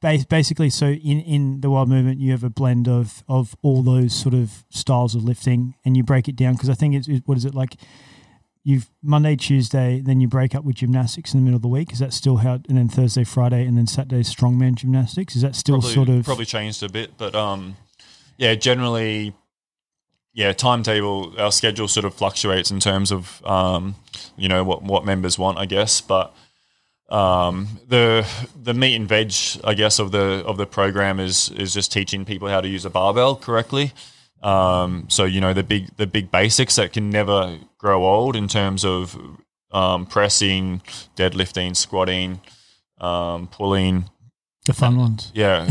basically, in the Wild Movement, you have a blend of all those sort of styles of lifting, and you break it down because I think it's what is it like? You've Monday, Tuesday, then you break up with gymnastics in the middle of the week. Is that still how? And then Thursday, Friday, and then Saturday, strongman gymnastics. Is that still probably changed a bit, but yeah, generally. Yeah, timetable, our schedule sort of fluctuates in terms of, you know, what members want, I guess. But the meat and veg, I guess, of the program is just teaching people how to use a barbell correctly. So, you know, the big basics that can never grow old in terms of pressing, deadlifting, squatting, pulling. The fun ones. Yeah,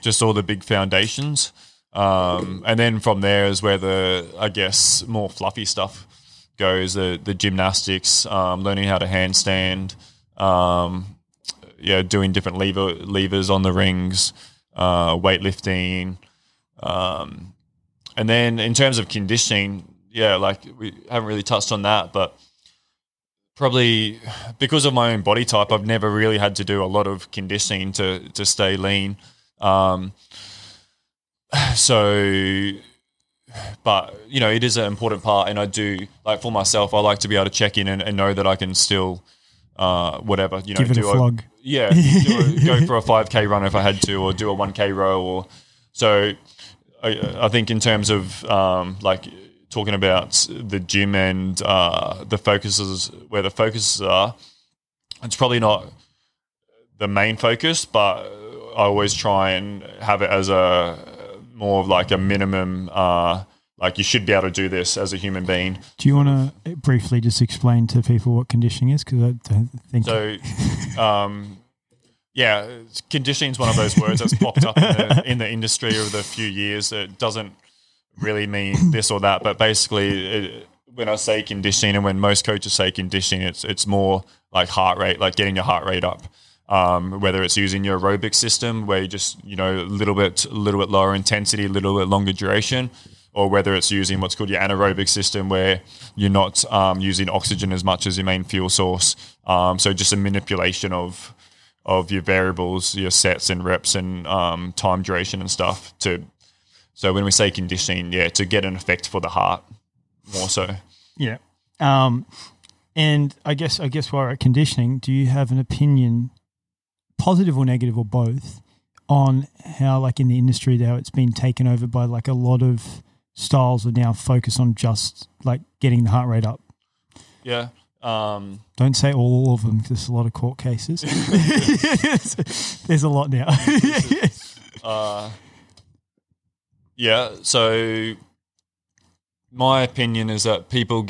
just all the big foundations. And then from there is where the, I guess, more fluffy stuff goes, the gymnastics, learning how to handstand, doing different levers on the rings, weightlifting. And then in terms of conditioning, we haven't really touched on that, but probably because of my own body type, I've never really had to do a lot of conditioning to stay lean. So, but, you know, it is an important part, and I do, like for myself, I like to be able to check in and know that I can still, whatever, you know. Give it a flog. Go for a 5K run if I had to, or do a 1K row. Or so I think in terms of, like, talking about the gym and the focuses are, it's probably not the main focus, but I always try and have it as a more of like a minimum, like you should be able to do this as a human being. Do you want to briefly just explain to people what conditioning is? Because I don't think so. Conditioning is one of those words that's popped up in the industry over the few years. It doesn't really mean this or that, but basically, when I say conditioning and when most coaches say conditioning, it's more like heart rate, like getting your heart rate up. Whether it's using your aerobic system where you just, you know, a little bit lower intensity, a little bit longer duration, or whether it's using what's called your anaerobic system where you're not using oxygen as much as your main fuel source. So just a manipulation of your variables, your sets and reps and time duration and stuff. So when we say conditioning, to get an effect for the heart more so. Yeah. And I guess while we're at conditioning, do you have an opinion, positive or negative or both, on how like in the industry now it's been taken over by like a lot of styles are now focused on just like getting the heart rate up? Yeah. Don't say all of them because there's a lot of court cases. There's a lot now. So my opinion is that people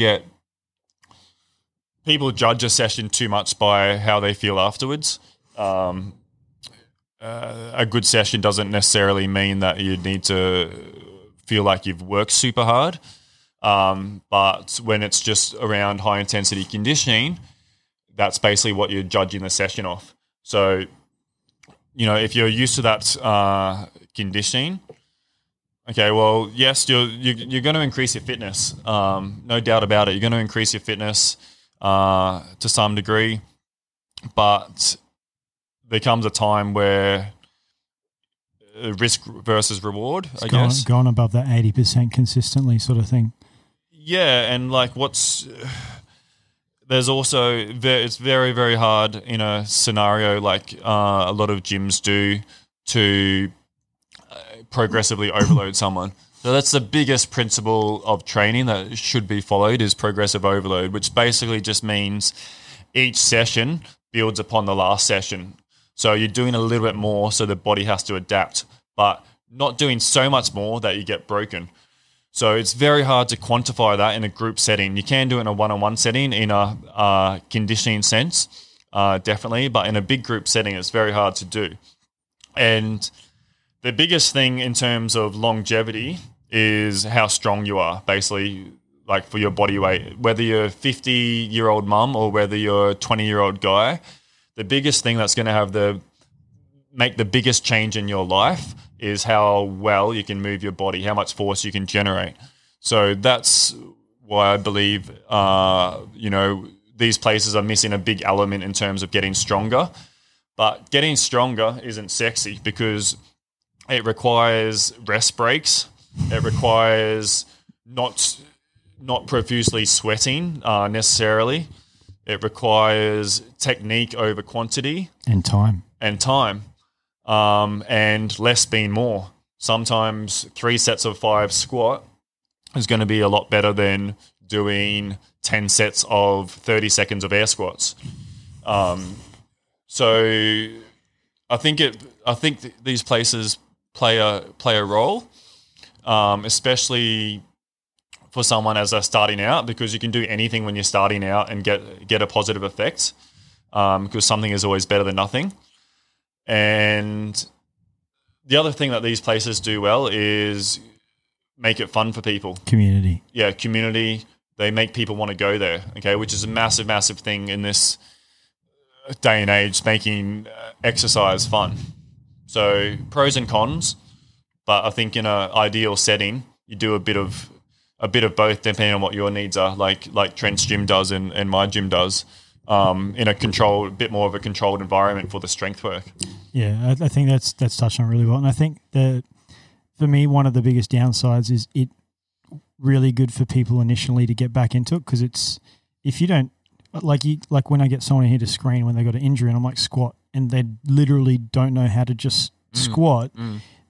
judge a session too much by how they feel afterwards. A good session doesn't necessarily mean that you need to feel like you've worked super hard. But when it's just around high intensity conditioning, that's basically what you're judging the session off. So, you know, if you're used to that, conditioning, okay, well, yes, you're going to increase your fitness. No doubt about it. You're going to increase your fitness, to some degree, but there comes a time where risk versus reward, I guess. Gone above that 80% consistently sort of thing. Yeah, and like what's there's also it's very, very hard in a scenario like a lot of gyms do to progressively overload someone. So that's the biggest principle of training that should be followed is progressive overload, which basically just means each session builds upon the last session. So you're doing a little bit more so the body has to adapt, but not doing so much more that you get broken. So it's very hard to quantify that in a group setting. You can do it in a one-on-one setting in a conditioning sense, definitely, but in a big group setting it's very hard to do. And the biggest thing in terms of longevity is how strong you are, basically, like for your body weight. Whether you're a 50-year-old mum or whether you're a 20-year-old guy, the biggest thing that's going to have the make the biggest change in your life is how well you can move your body, how much force you can generate. So that's why I believe, you know, these places are missing a big element in terms of getting stronger. But getting stronger isn't sexy because it requires rest breaks. It requires not profusely sweating necessarily. It requires technique over quantity. And time. And less being more. Sometimes 3 sets of 5 squat is going to be a lot better than doing 10 sets of 30 seconds of air squats. So I think these places play a role, especially for someone as they're starting out, because you can do anything when you're starting out and get a positive effect, because something is always better than nothing. And the other thing that these places do well is make it fun for people. Community. Yeah, community. They make people want to go there, okay, which is a massive, massive thing in this day and age, making exercise fun. So pros and cons, but I think in an ideal setting, you do a bit of both depending on what your needs are, like Trent's gym does and my gym does, in a bit more of a controlled environment for the strength work. Yeah, I think that's touched on really well, and I think that for me one of the biggest downsides is it really good for people initially to get back into it, because it's if you don't like when I get someone here to screen when they got an injury and I'm like squat. And they literally don't know how to just squat,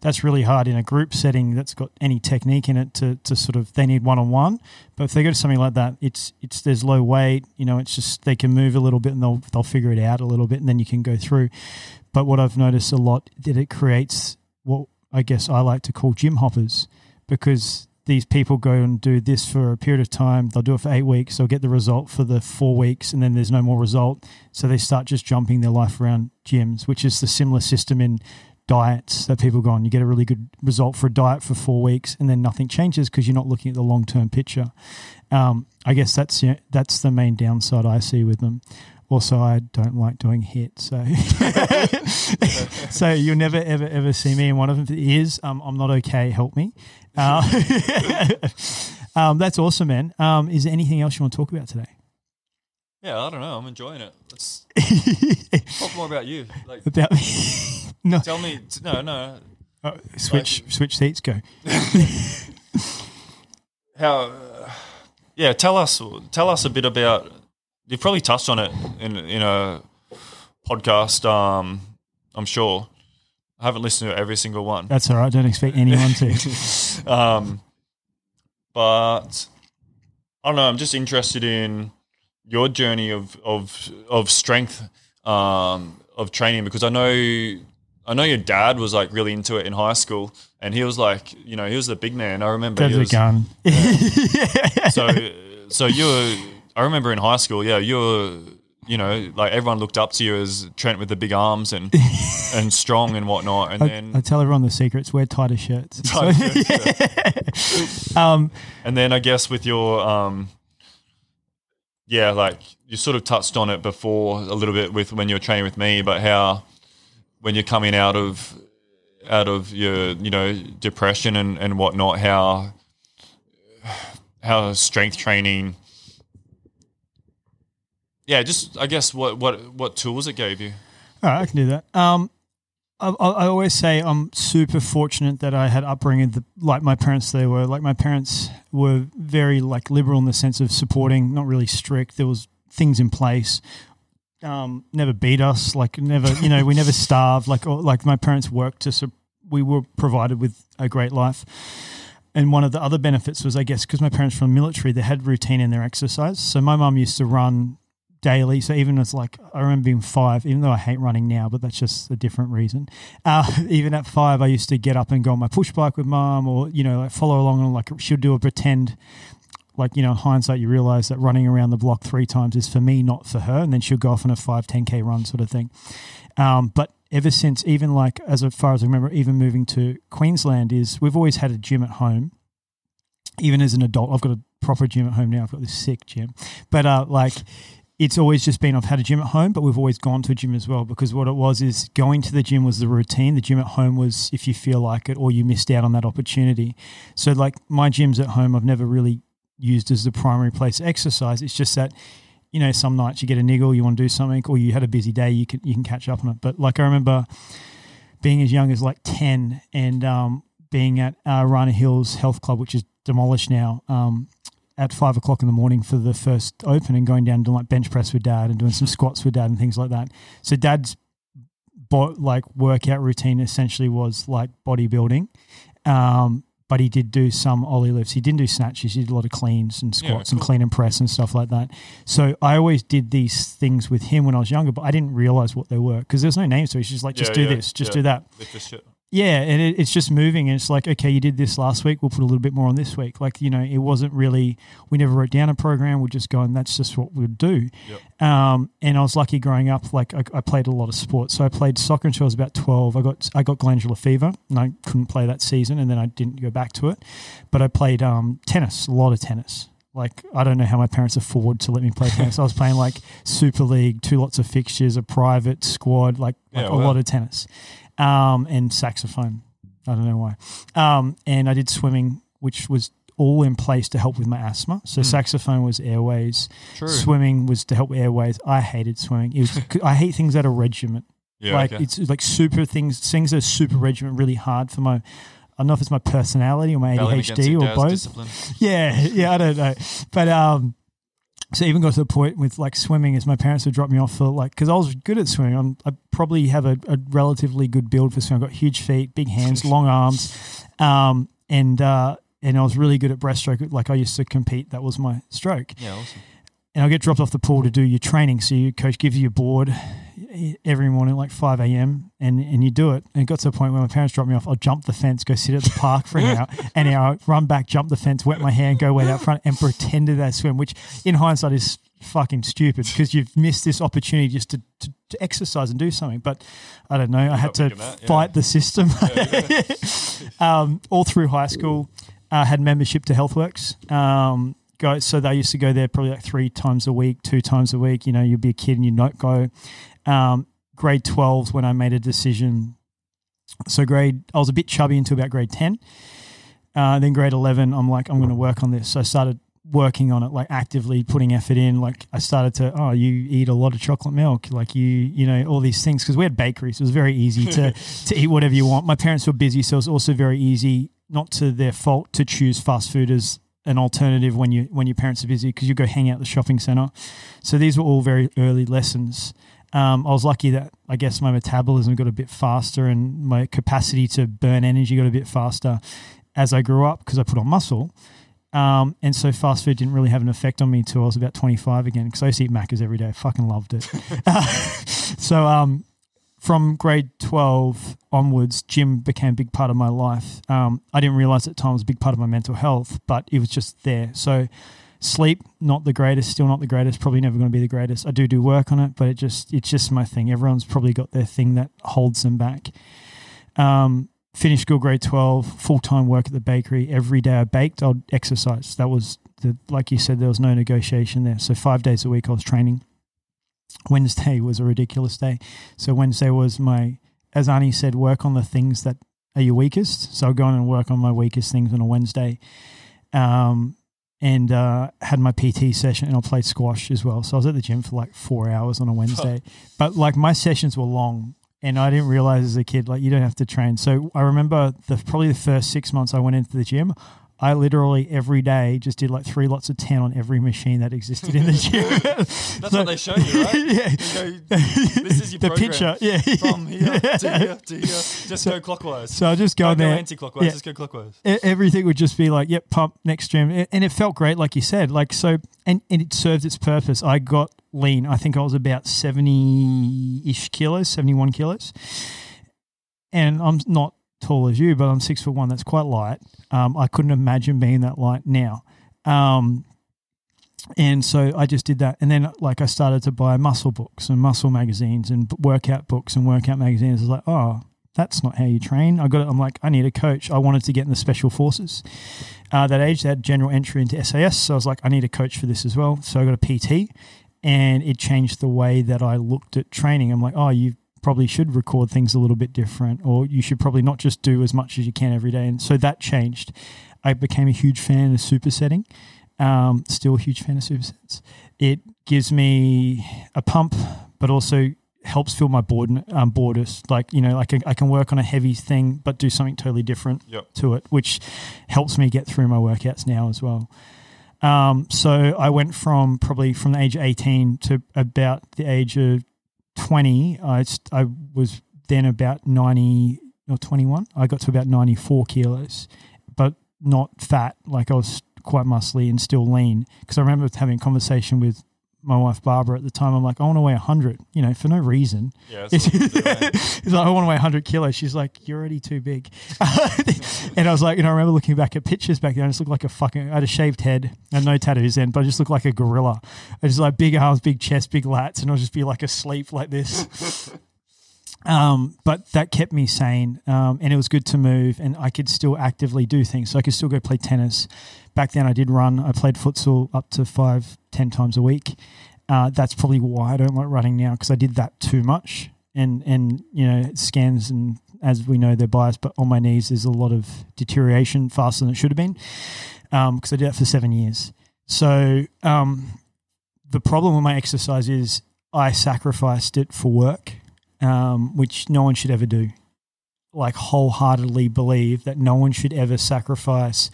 that's really hard in a group setting that's got any technique in it to sort of – they need one-on-one. But if they go to something like that, it's there's low weight. You know, it's just they can move a little bit and they'll figure it out a little bit and then you can go through. But what I've noticed a lot that it creates what I guess I like to call gym hoppers, because these people go and do this for a period of time. They'll do it for 8 weeks. They'll get the result for the 4 weeks and then there's no more result. So they start just jumping their life around gyms, which is the similar system in diets that people go on. You get a really good result for a diet for 4 weeks and then nothing changes because you're not looking at the long-term picture. I guess that's the main downside I see with them. Also, I don't like doing HIIT, so you'll never, ever, ever see me in one of them. If it is, I'm not okay, help me. That's awesome, man. Is there anything else you want to talk about today? Yeah, I don't know. I'm enjoying it. Let's talk more about you. Like, about me? No. Tell me. No. Switch seats, go. How? Yeah, tell us a bit about – you've probably touched on it in a podcast, I'm sure. I haven't listened to every single one. That's all right. Don't expect anyone to. But I don't know. I'm just interested in your journey of strength, of training, because I know your dad was like really into it in high school, and he was like, you know, he was the big man. I remember he was a gun. Yeah. So you were. I remember in high school, yeah, you were, you know, like everyone looked up to you as Trent with the big arms and strong and whatnot. And then I tell everyone the secrets: wear tighter shirts. Yeah. And then I guess with your, like you sort of touched on it before a little bit with when you were training with me, but how when you're coming out of your, you know, depression and whatnot, how strength training. Yeah, just I guess what tools it gave you. All right, I can do that. I always say I'm super fortunate that I had upbringing like my parents. They were like my parents were very like liberal in the sense of supporting, not really strict. There was things in place. Never beat us, like never. You know, we never starved. Like my parents worked we were provided with a great life. And one of the other benefits was, I guess, because my parents were from the military, they had routine in their exercise. So my mum used to run daily. So even as like, I remember being 5, even though I hate running now, but that's just a different reason. Even at 5, I used to get up and go on my push bike with mum, or, you know, like follow along and like she'll do a pretend, like, you know, in hindsight, you realize that running around the block 3 times is for me, not for her. And then she'll go off on a 5-10K run sort of thing. But ever since, even like as far as I remember, even moving to Queensland is we've always had a gym at home. Even as an adult, I've got a proper gym at home now. I've got this sick gym. But like – it's always just been I've had a gym at home, but we've always gone to a gym as well, because what it was is going to the gym was the routine. The gym at home was if you feel like it or you missed out on that opportunity. So like my gyms at home I've never really used as the primary place to exercise. It's just that, you know, some nights you get a niggle, you want to do something, or you had a busy day, you can catch up on it. But like I remember being as young as like 10 and being at Rana Hills Health Club, which is demolished now, at 5 o'clock in the morning for the first open and going down to like bench press with dad and doing some squats with dad and things like that. So dad's like workout routine essentially was like bodybuilding. But he did do some ollie lifts. He didn't do snatches. He did a lot of cleans and squats and clean and press and stuff like that. So I always did these things with him when I was younger, but I didn't realize what they were because there's no names. So he's just like, just do this, just do that. Lift this shit. Yeah, and it's just moving, and it's like, okay, you did this last week, we'll put a little bit more on this week. Like, you know, it wasn't really – we never wrote down a program. We'd just go, and that's just what we'd do. Yep. And I was lucky growing up. Like, I played a lot of sports. So I played soccer until I was about 12. I got glandular fever, and I couldn't play that season, and then I didn't go back to it. But I played tennis, a lot of tennis. Like, I don't know how my parents afford to let me play tennis. I was playing, like, Super League, 2 lots of fixtures, a private squad, a lot of tennis. And saxophone. I don't know why. And I did swimming, which was all in place to help with my asthma. So saxophone was airways. True. Swimming was to help with airways. I hated swimming. I hate things that are regiment. Yeah, like it's like super things that are super regiment, really hard for my – I don't know if it's my personality or my ADHD or both. Discipline. Yeah, I don't know. But so even got to the point with like swimming is my parents would drop me off for like – because I was good at swimming. I probably have a relatively good build for swimming. I've got huge feet, big hands, long arms. And I was really good at breaststroke. Like I used to compete. That was my stroke. Yeah, awesome. And I'll get dropped off the pool to do your training. So your coach gives you a board every morning like 5 a.m. and you do it. And it got to a point where my parents dropped me off. I'll jump the fence, go sit at the park for an hour, run back, jump the fence, wet my hand, go way out front and pretend that I swim, which in hindsight is fucking stupid because you've missed this opportunity just to exercise and do something. But I don't know. I had to fight the system. All through high school, I had membership to Healthworks. So they used to go there probably like 3 times a week, 2 times a week. You know, you'd be a kid and you'd not go. Grade 12 when I made a decision. So I was a bit chubby until about grade 10. Then grade 11, I'm like, I'm going to work on this. So I started working on it, like actively putting effort in. Like I started to, you eat a lot of chocolate milk. Like you know, all these things. Because we had bakeries. It was very easy to eat whatever you want. My parents were busy. So it was also very easy, not to their fault, to choose fast food as an alternative when your parents are busy, because you go hang out at the shopping centre. So these were all very early lessons. I was lucky that I guess my metabolism got a bit faster and my capacity to burn energy got a bit faster as I grew up because I put on muscle. And so fast food didn't really have an effect on me until I was about 25 again, because I used to eat Macca's every day. I fucking loved it. So from grade 12 onwards, gym became a big part of my life. I didn't realise at the time it was a big part of my mental health, but it was just there. So sleep, not the greatest, still not the greatest, probably never going to be the greatest. I do work on it, but it's just my thing. Everyone's probably got their thing that holds them back. Finished school grade 12, full-time work at the bakery. Every day I baked, I'd exercise. That was, like you said, there was no negotiation there. So 5 days a week I was training. Wednesday was a ridiculous day. So Wednesday was my, as Arnie said, work on the things that are your weakest. So I'll go on and work on my weakest things on a Wednesday. And had my PT session, and I played squash as well. So I was at the gym for like 4 hours on a Wednesday. But like my sessions were long. And I didn't realize as a kid, like, you don't have to train. So I remember probably the first 6 months I went into the gym, I literally every day just did like 3 lots of 10 on every machine that existed in the gym. That's so, what they show you, right? Yeah. You go, this is your the program. Picture, yeah. From here to here to here. Just go clockwise. So I just go there. Go anti-clockwise, yeah. Just go clockwise. Everything would just be like, yep, pump, next gym. And it felt great, like you said. Like so, and it served its purpose. I got lean. I think I was about 70-ish kilos, 71 kilos. And I'm not tall as you, but I'm 6'1". That's quite light. I couldn't imagine being that light now. And so I just did that. And then like I started to buy muscle books and muscle magazines and workout books and workout magazines. I was like, oh, that's not how you train. I got it. I'm like, I need a coach. I wanted to get in the special forces. That age, they had general entry into SAS. So I was like, I need a coach for this as well. So I got a PT and it changed the way that I looked at training. I'm like, oh, you've probably should record things a little bit different, or you should probably not just do as much as you can every day. And so that changed. I became a huge fan of supersetting, still a huge fan of supersets. It gives me a pump, but also helps fill my borders. Like, you know, I can work on a heavy thing, but do something totally different to it, which helps me get through my workouts now as well. So I went from the age of 18 to about the age of 20, I was then about 90 or 21. I got to about 94 kilos, but not fat. Like I was quite muscly and still lean, because I remember having a conversation with my wife Barbara at the time. I'm like, I want to weigh 100, you know, for no reason. Yeah, that's what do, right? It's like, I want to weigh 100 kilos. She's like, you're already too big. And I was like, you know, I remember looking back at pictures back then. I just looked like I had a shaved head and no tattoos then, but I just looked like a gorilla. I just like big arms, big chest, big lats, and I'll just be like asleep like this. But that kept me sane, and it was good to move, and I could still actively do things. So I could still go play tennis. Back then I did run. I played futsal up to 5-10 times a week. That's probably why I don't like running now, because I did that too much. And you know, scans, and as we know, they're biased, but on my knees there's a lot of deterioration faster than it should have been, because I did that for 7 years. So the problem with my exercise is I sacrificed it for work. Which no one should ever do. Like, wholeheartedly believe that no one should ever sacrifice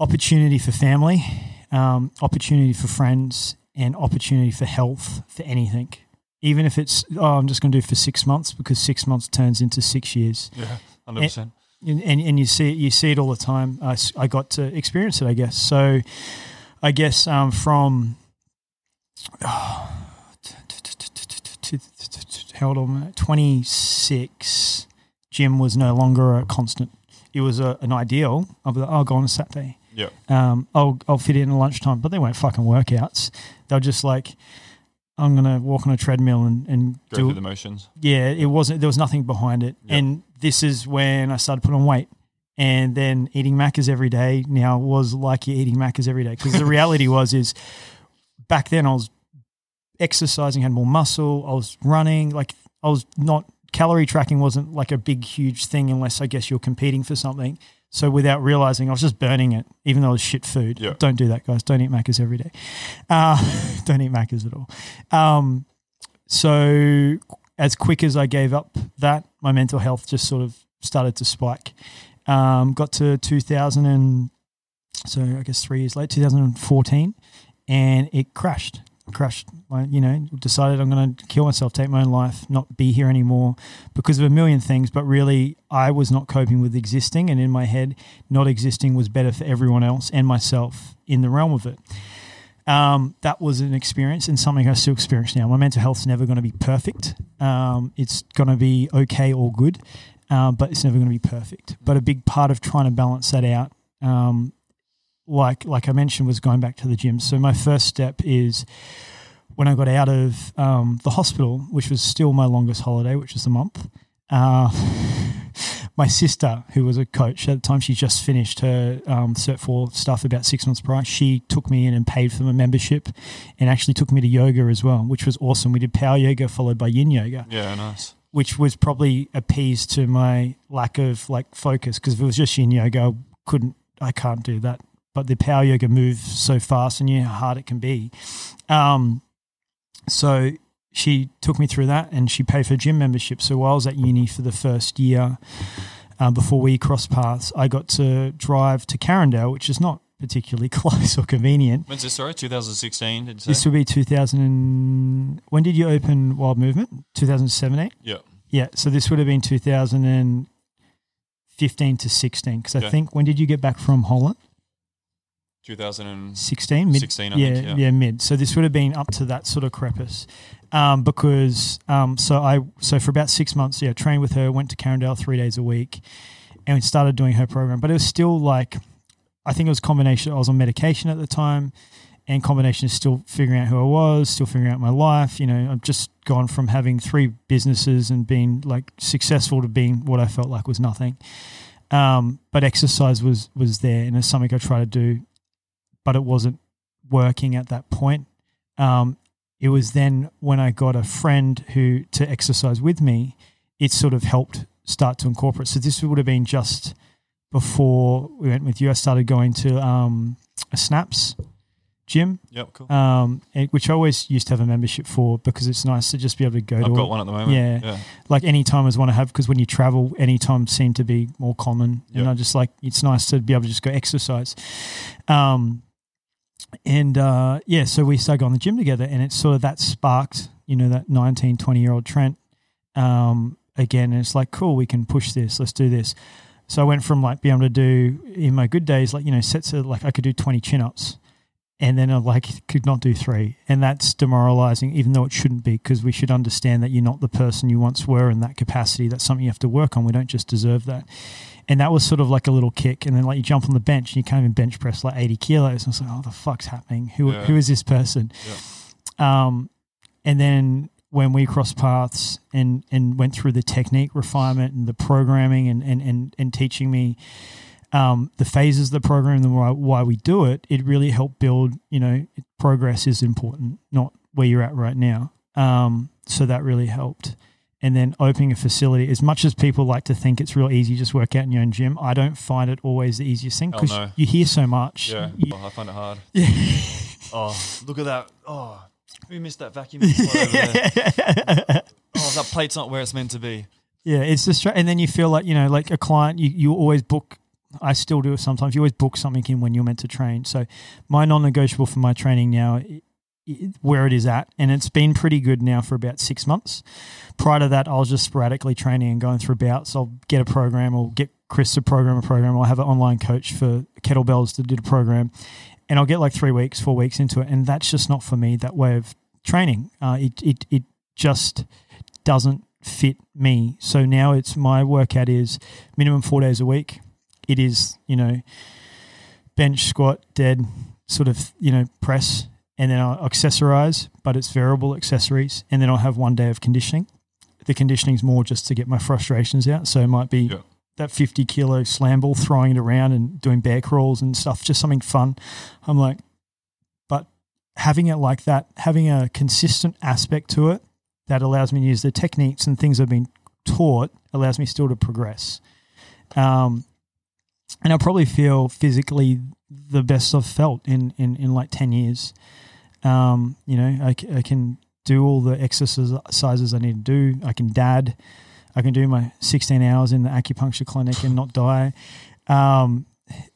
opportunity for family, opportunity for friends, and opportunity for health for anything. Even if it's, oh, I'm just going to do it for 6 months, because 6 months turns into 6 years. Yeah, 100%. And you see it all the time. I got to experience it, I guess. So I guess from held on 26, gym was no longer a constant. It was an ideal of the, I'll go on a Saturday. Yeah. I'll fit in at lunchtime, but they weren't fucking workouts. They were just like, I'm going to walk on a treadmill and go through the motions. Yeah, it wasn't, there was nothing behind it. Yep. And this is when I started putting on weight. And then eating Maccas every day now was like you're eating Maccas every day, because the reality was back then I was exercising, had more muscle, I was running, like I was not – calorie tracking wasn't like a big, huge thing unless I guess you're competing for something. So without realizing, I was just burning it, even though it was shit food. Yeah. Don't do that, guys. Don't eat Maccas every day. Don't eat Maccas at all. So as quick as I gave up that, my mental health just sort of started to spike. Got to 3 years later, 2014, and it crashed. Decided I'm going to kill myself, take my own life, not be here anymore because of a million things. But really, I was not coping with existing, and in my head, not existing was better for everyone else and myself in the realm of it. That was an experience, and something I still experience now. My mental health's never going to be perfect. It's going to be okay or good, but it's never going to be perfect. But a big part of trying to balance that out, like I mentioned, was going back to the gym. So my first step is when I got out of the hospital, which was still my longest holiday, which was the month. My sister, who was a coach at the time, she just finished her Cert 4 stuff about 6 months prior. She took me in and paid for my membership, and actually took me to yoga as well, which was awesome. We did power yoga followed by yin yoga. Yeah, nice. Which was probably appeased to my lack of like focus, because if it was just yin yoga, I can't do that. But the power yoga moves so fast, and you know how hard it can be. So she took me through that, and she paid for gym membership. So while I was at uni for the first year, before we crossed paths, I got to drive to Carindale, which is not particularly close or convenient. When's this, sorry? 2016? Did you say? This would be 2000 – when did you open Wild Movement? 2017? Yeah. Yeah, so this would have been 2015 to 16 because I think – when did you get back from Holland? 2016, mid. Yeah, mid. So this would have been up to that sort of crepice, because so for about 6 months, trained with her, went to Carindale 3 days a week, and we started doing her program. But it was still like, I think it was a combination. I was on medication at the time, and combination is still figuring out who I was, still figuring out my life. You know, I've just gone from having three businesses and being like successful to being what I felt like was nothing. But exercise was there, and it's something I try to do. But it wasn't working at that point. It was then when I got a friend who to exercise with me, it sort of helped start to incorporate. So this would have been just before we went with you. I started going to a Snaps gym, yep, cool. Which I always used to have a membership for because it's nice to just be able to go to. I've got one at the moment. Yeah. Like any time I just want to have, because when you travel, any time seemed to be more common. Yep. And I just like, it's nice to be able to just go exercise. So we started going to the gym together, and it's sort of that sparked, you know, that 19, 20-year-old Trent again. And it's like, cool, we can push this. Let's do this. So I went from like being able to do in my good days, like, you know, sets of like I could do 20 chin-ups, and then I like could not do three. And that's demoralizing, even though it shouldn't be, because we should understand that you're not the person you once were in that capacity. That's something you have to work on. We don't just deserve that. And that was sort of like a little kick. And then like you jump on the bench and you can't even bench press like 80 kilos. And I was like, oh, the fuck's happening? Who is this person? Yeah. And then when we crossed paths and went through the technique refinement and the programming and teaching me, the phases of the program and why we do it, it really helped build, you know, progress is important, not where you're at right now. So that really helped. And then opening a facility, as much as people like to think it's real easy, just work out in your own gym, I don't find it always the easiest thing because you hear so much. Yeah, I find it hard. Yeah. Oh, look at that. Oh, we missed that vacuum. Over there. Oh, that plate's not where it's meant to be. Yeah, it's and then you feel like, you know, like a client, you always book. I still do it sometimes. You always book something in when you're meant to train. So my non-negotiable for my training now, where it is at, and it's been pretty good now for about 6 months. Prior to that, I was just sporadically training and going through bouts. I'll get a program or get Chris to program a program. I'll have an online coach for kettlebells that did a program, and I'll get like 3 weeks, 4 weeks into it, and that's just not for me, that way of training. It just doesn't fit me. So now it's my workout is minimum 4 days a week. It is, you know, bench, squat, dead, sort of, you know, press, and then I'll accessorize, but it's variable accessories, and then I'll have 1 day of conditioning. The conditioning's more just to get my frustrations out, so it might be that 50-kilo slam ball, throwing it around and doing bear crawls and stuff, just something fun. I'm like, but having it like that, having a consistent aspect to it that allows me to use the techniques and things I've been taught allows me still to progress. And I probably feel physically the best I've felt in like 10 years. You know, I can do all the exercises I need to do. I can dad. I can do my 16 hours in the acupuncture clinic and not die,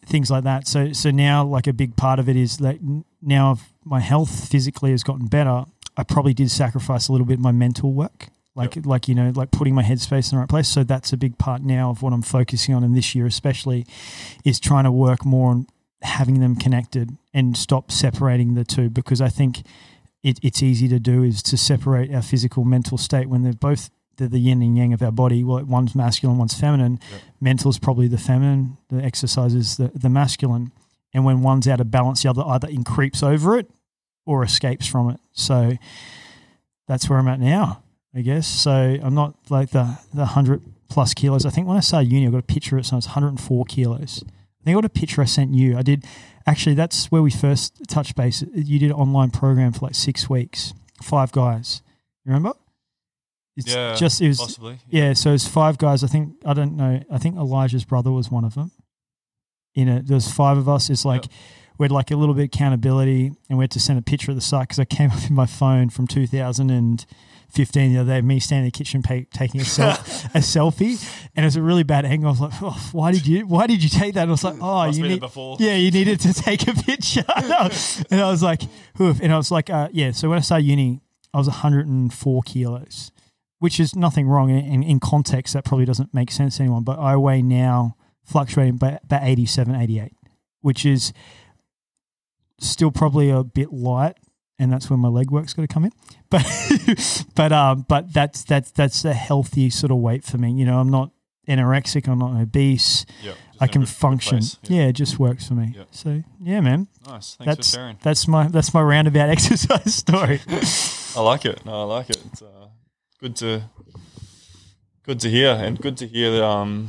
things like that. So now like a big part of it is that now my health physically has gotten better. I probably did sacrifice a little bit of my mental work. Like you know, like putting my headspace in the right place. So that's a big part now of what I'm focusing on in this year especially is trying to work more on having them connected and stop separating the two, because I think it's easy to do is to separate our physical mental state when they're the yin and yang of our body. Well, one's masculine, one's feminine. Yep. Mental's probably the feminine, the exercise is the masculine. And when one's out of balance, the other either creeps over it or escapes from it. So that's where I'm at now, I guess. So I'm not like the 100 plus kilos. I think when I started uni, I got a picture of it, so it's 104 kilos. I think I got a picture I sent you. I did – actually, that's where we first touched base. You did an online program for like 6 weeks, 5 guys. You remember? Possibly. Yeah, so it was 5 guys. I think Elijah's brother was one of them. There was 5 of us. It's like we had like a little bit of accountability, and we had to send a picture of the site because I came up in my phone from 2015 the other day, me standing in the kitchen taking a selfie, and it was a really bad angle. I was like, oh, why did you take that? And I was like, oh, you needed to take a picture. And I was like, yeah. So when I started uni, I was 104 kilos, which is nothing wrong in context. That probably doesn't make sense to anyone, but I weigh now fluctuating by about 87, 88, which is still probably a bit light, and that's where my leg work's got to come in. But that's a healthy sort of weight for me. You know, I'm not anorexic, I'm not obese. Yep, I can function. Yeah, it just works for me. Yep. So yeah, man. Nice. Thanks for sharing. That's my roundabout exercise story. I like it. No, I like it. It's good to hear, and good to hear that.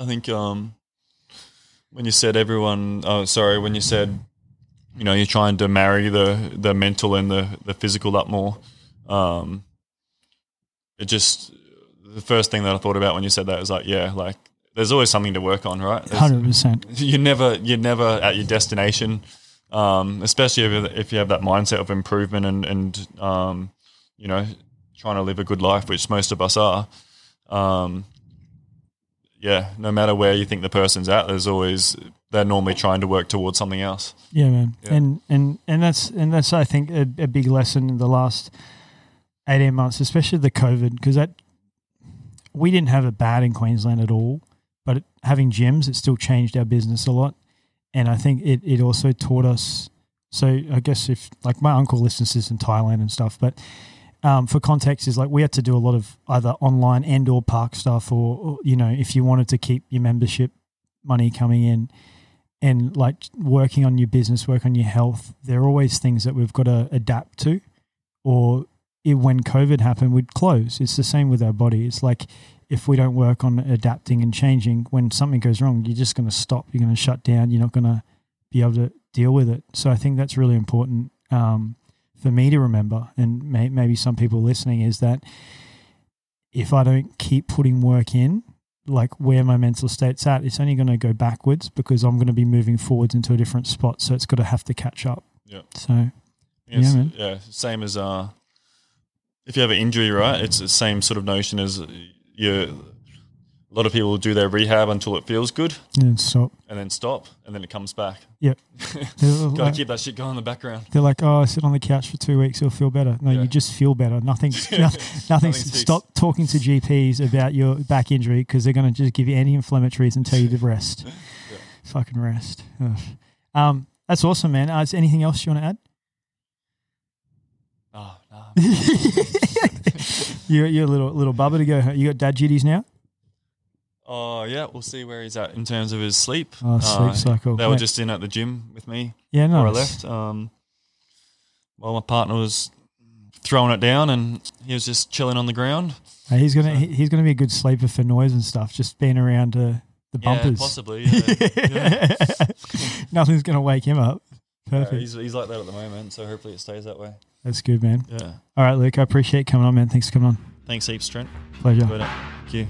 I think when you said you know, you're trying to marry the mental and the physical up more. It just – the first thing that I thought about when you said that was like, yeah, like there's always something to work on, right? 100%. You're never at your destination, especially if you have that mindset of improvement and you know, trying to live a good life, which most of us are. Yeah, no matter where you think the person's at, there's always – they're normally trying to work towards something else. Yeah, man. Yeah. And that's I think a big lesson in the last 18 months, especially the COVID, because that we didn't have it bad in Queensland at all, but having gyms, it still changed our business a lot. And I think it also taught us. So I guess if like my uncle listens to this in Thailand and stuff, but for context is like we had to do a lot of either online and or park stuff, or you know, if you wanted to keep your membership money coming in. And like working on your business, work on your health, there are always things that we've got to adapt to. Or when COVID happened, we'd close. It's the same with our body. It's like if we don't work on adapting and changing, when something goes wrong, you're just going to stop. You're going to shut down. You're not going to be able to deal with it. So I think that's really important for me to remember, and maybe some people listening, is that if I don't keep putting work in, like where my mental state's at, it's only going to go backwards because I'm going to be moving forwards into a different spot. So it's got to have to catch up. Yeah. So yes, yeah, man. Yeah. Same as if you have an injury, right? It's the same sort of notion as a lot of people do their rehab until it feels good. And stop. And then stop. And then it comes back. Yep. Gotta keep that shit going in the background. They're like, oh, I sit on the couch for 2 weeks, it'll feel better. No, you just feel better. Nothing. Stop talking to GPs about your back injury because they're going to just give you anti-inflammatories and tell you to rest. Yeah. Fucking rest. That's awesome, man. Is there anything else you want to add? Oh, no. You're a little bubba to go home. You got dad duties now? Oh, yeah, we'll see where he's at in terms of his sleep. Oh, sleep cycle. They were just in at the gym with me before I left. Well, my partner was throwing it down and he was just chilling on the ground. He's going to be a good sleeper for noise and stuff, just being around the bumpers. Yeah, possibly. Yeah. Yeah. Nothing's going to wake him up. Perfect. Yeah, he's like that at the moment, so hopefully it stays that way. That's good, man. Yeah. All right, Luke, I appreciate you coming on, man. Thanks for coming on. Thanks heaps, Trent. Pleasure. Thank you.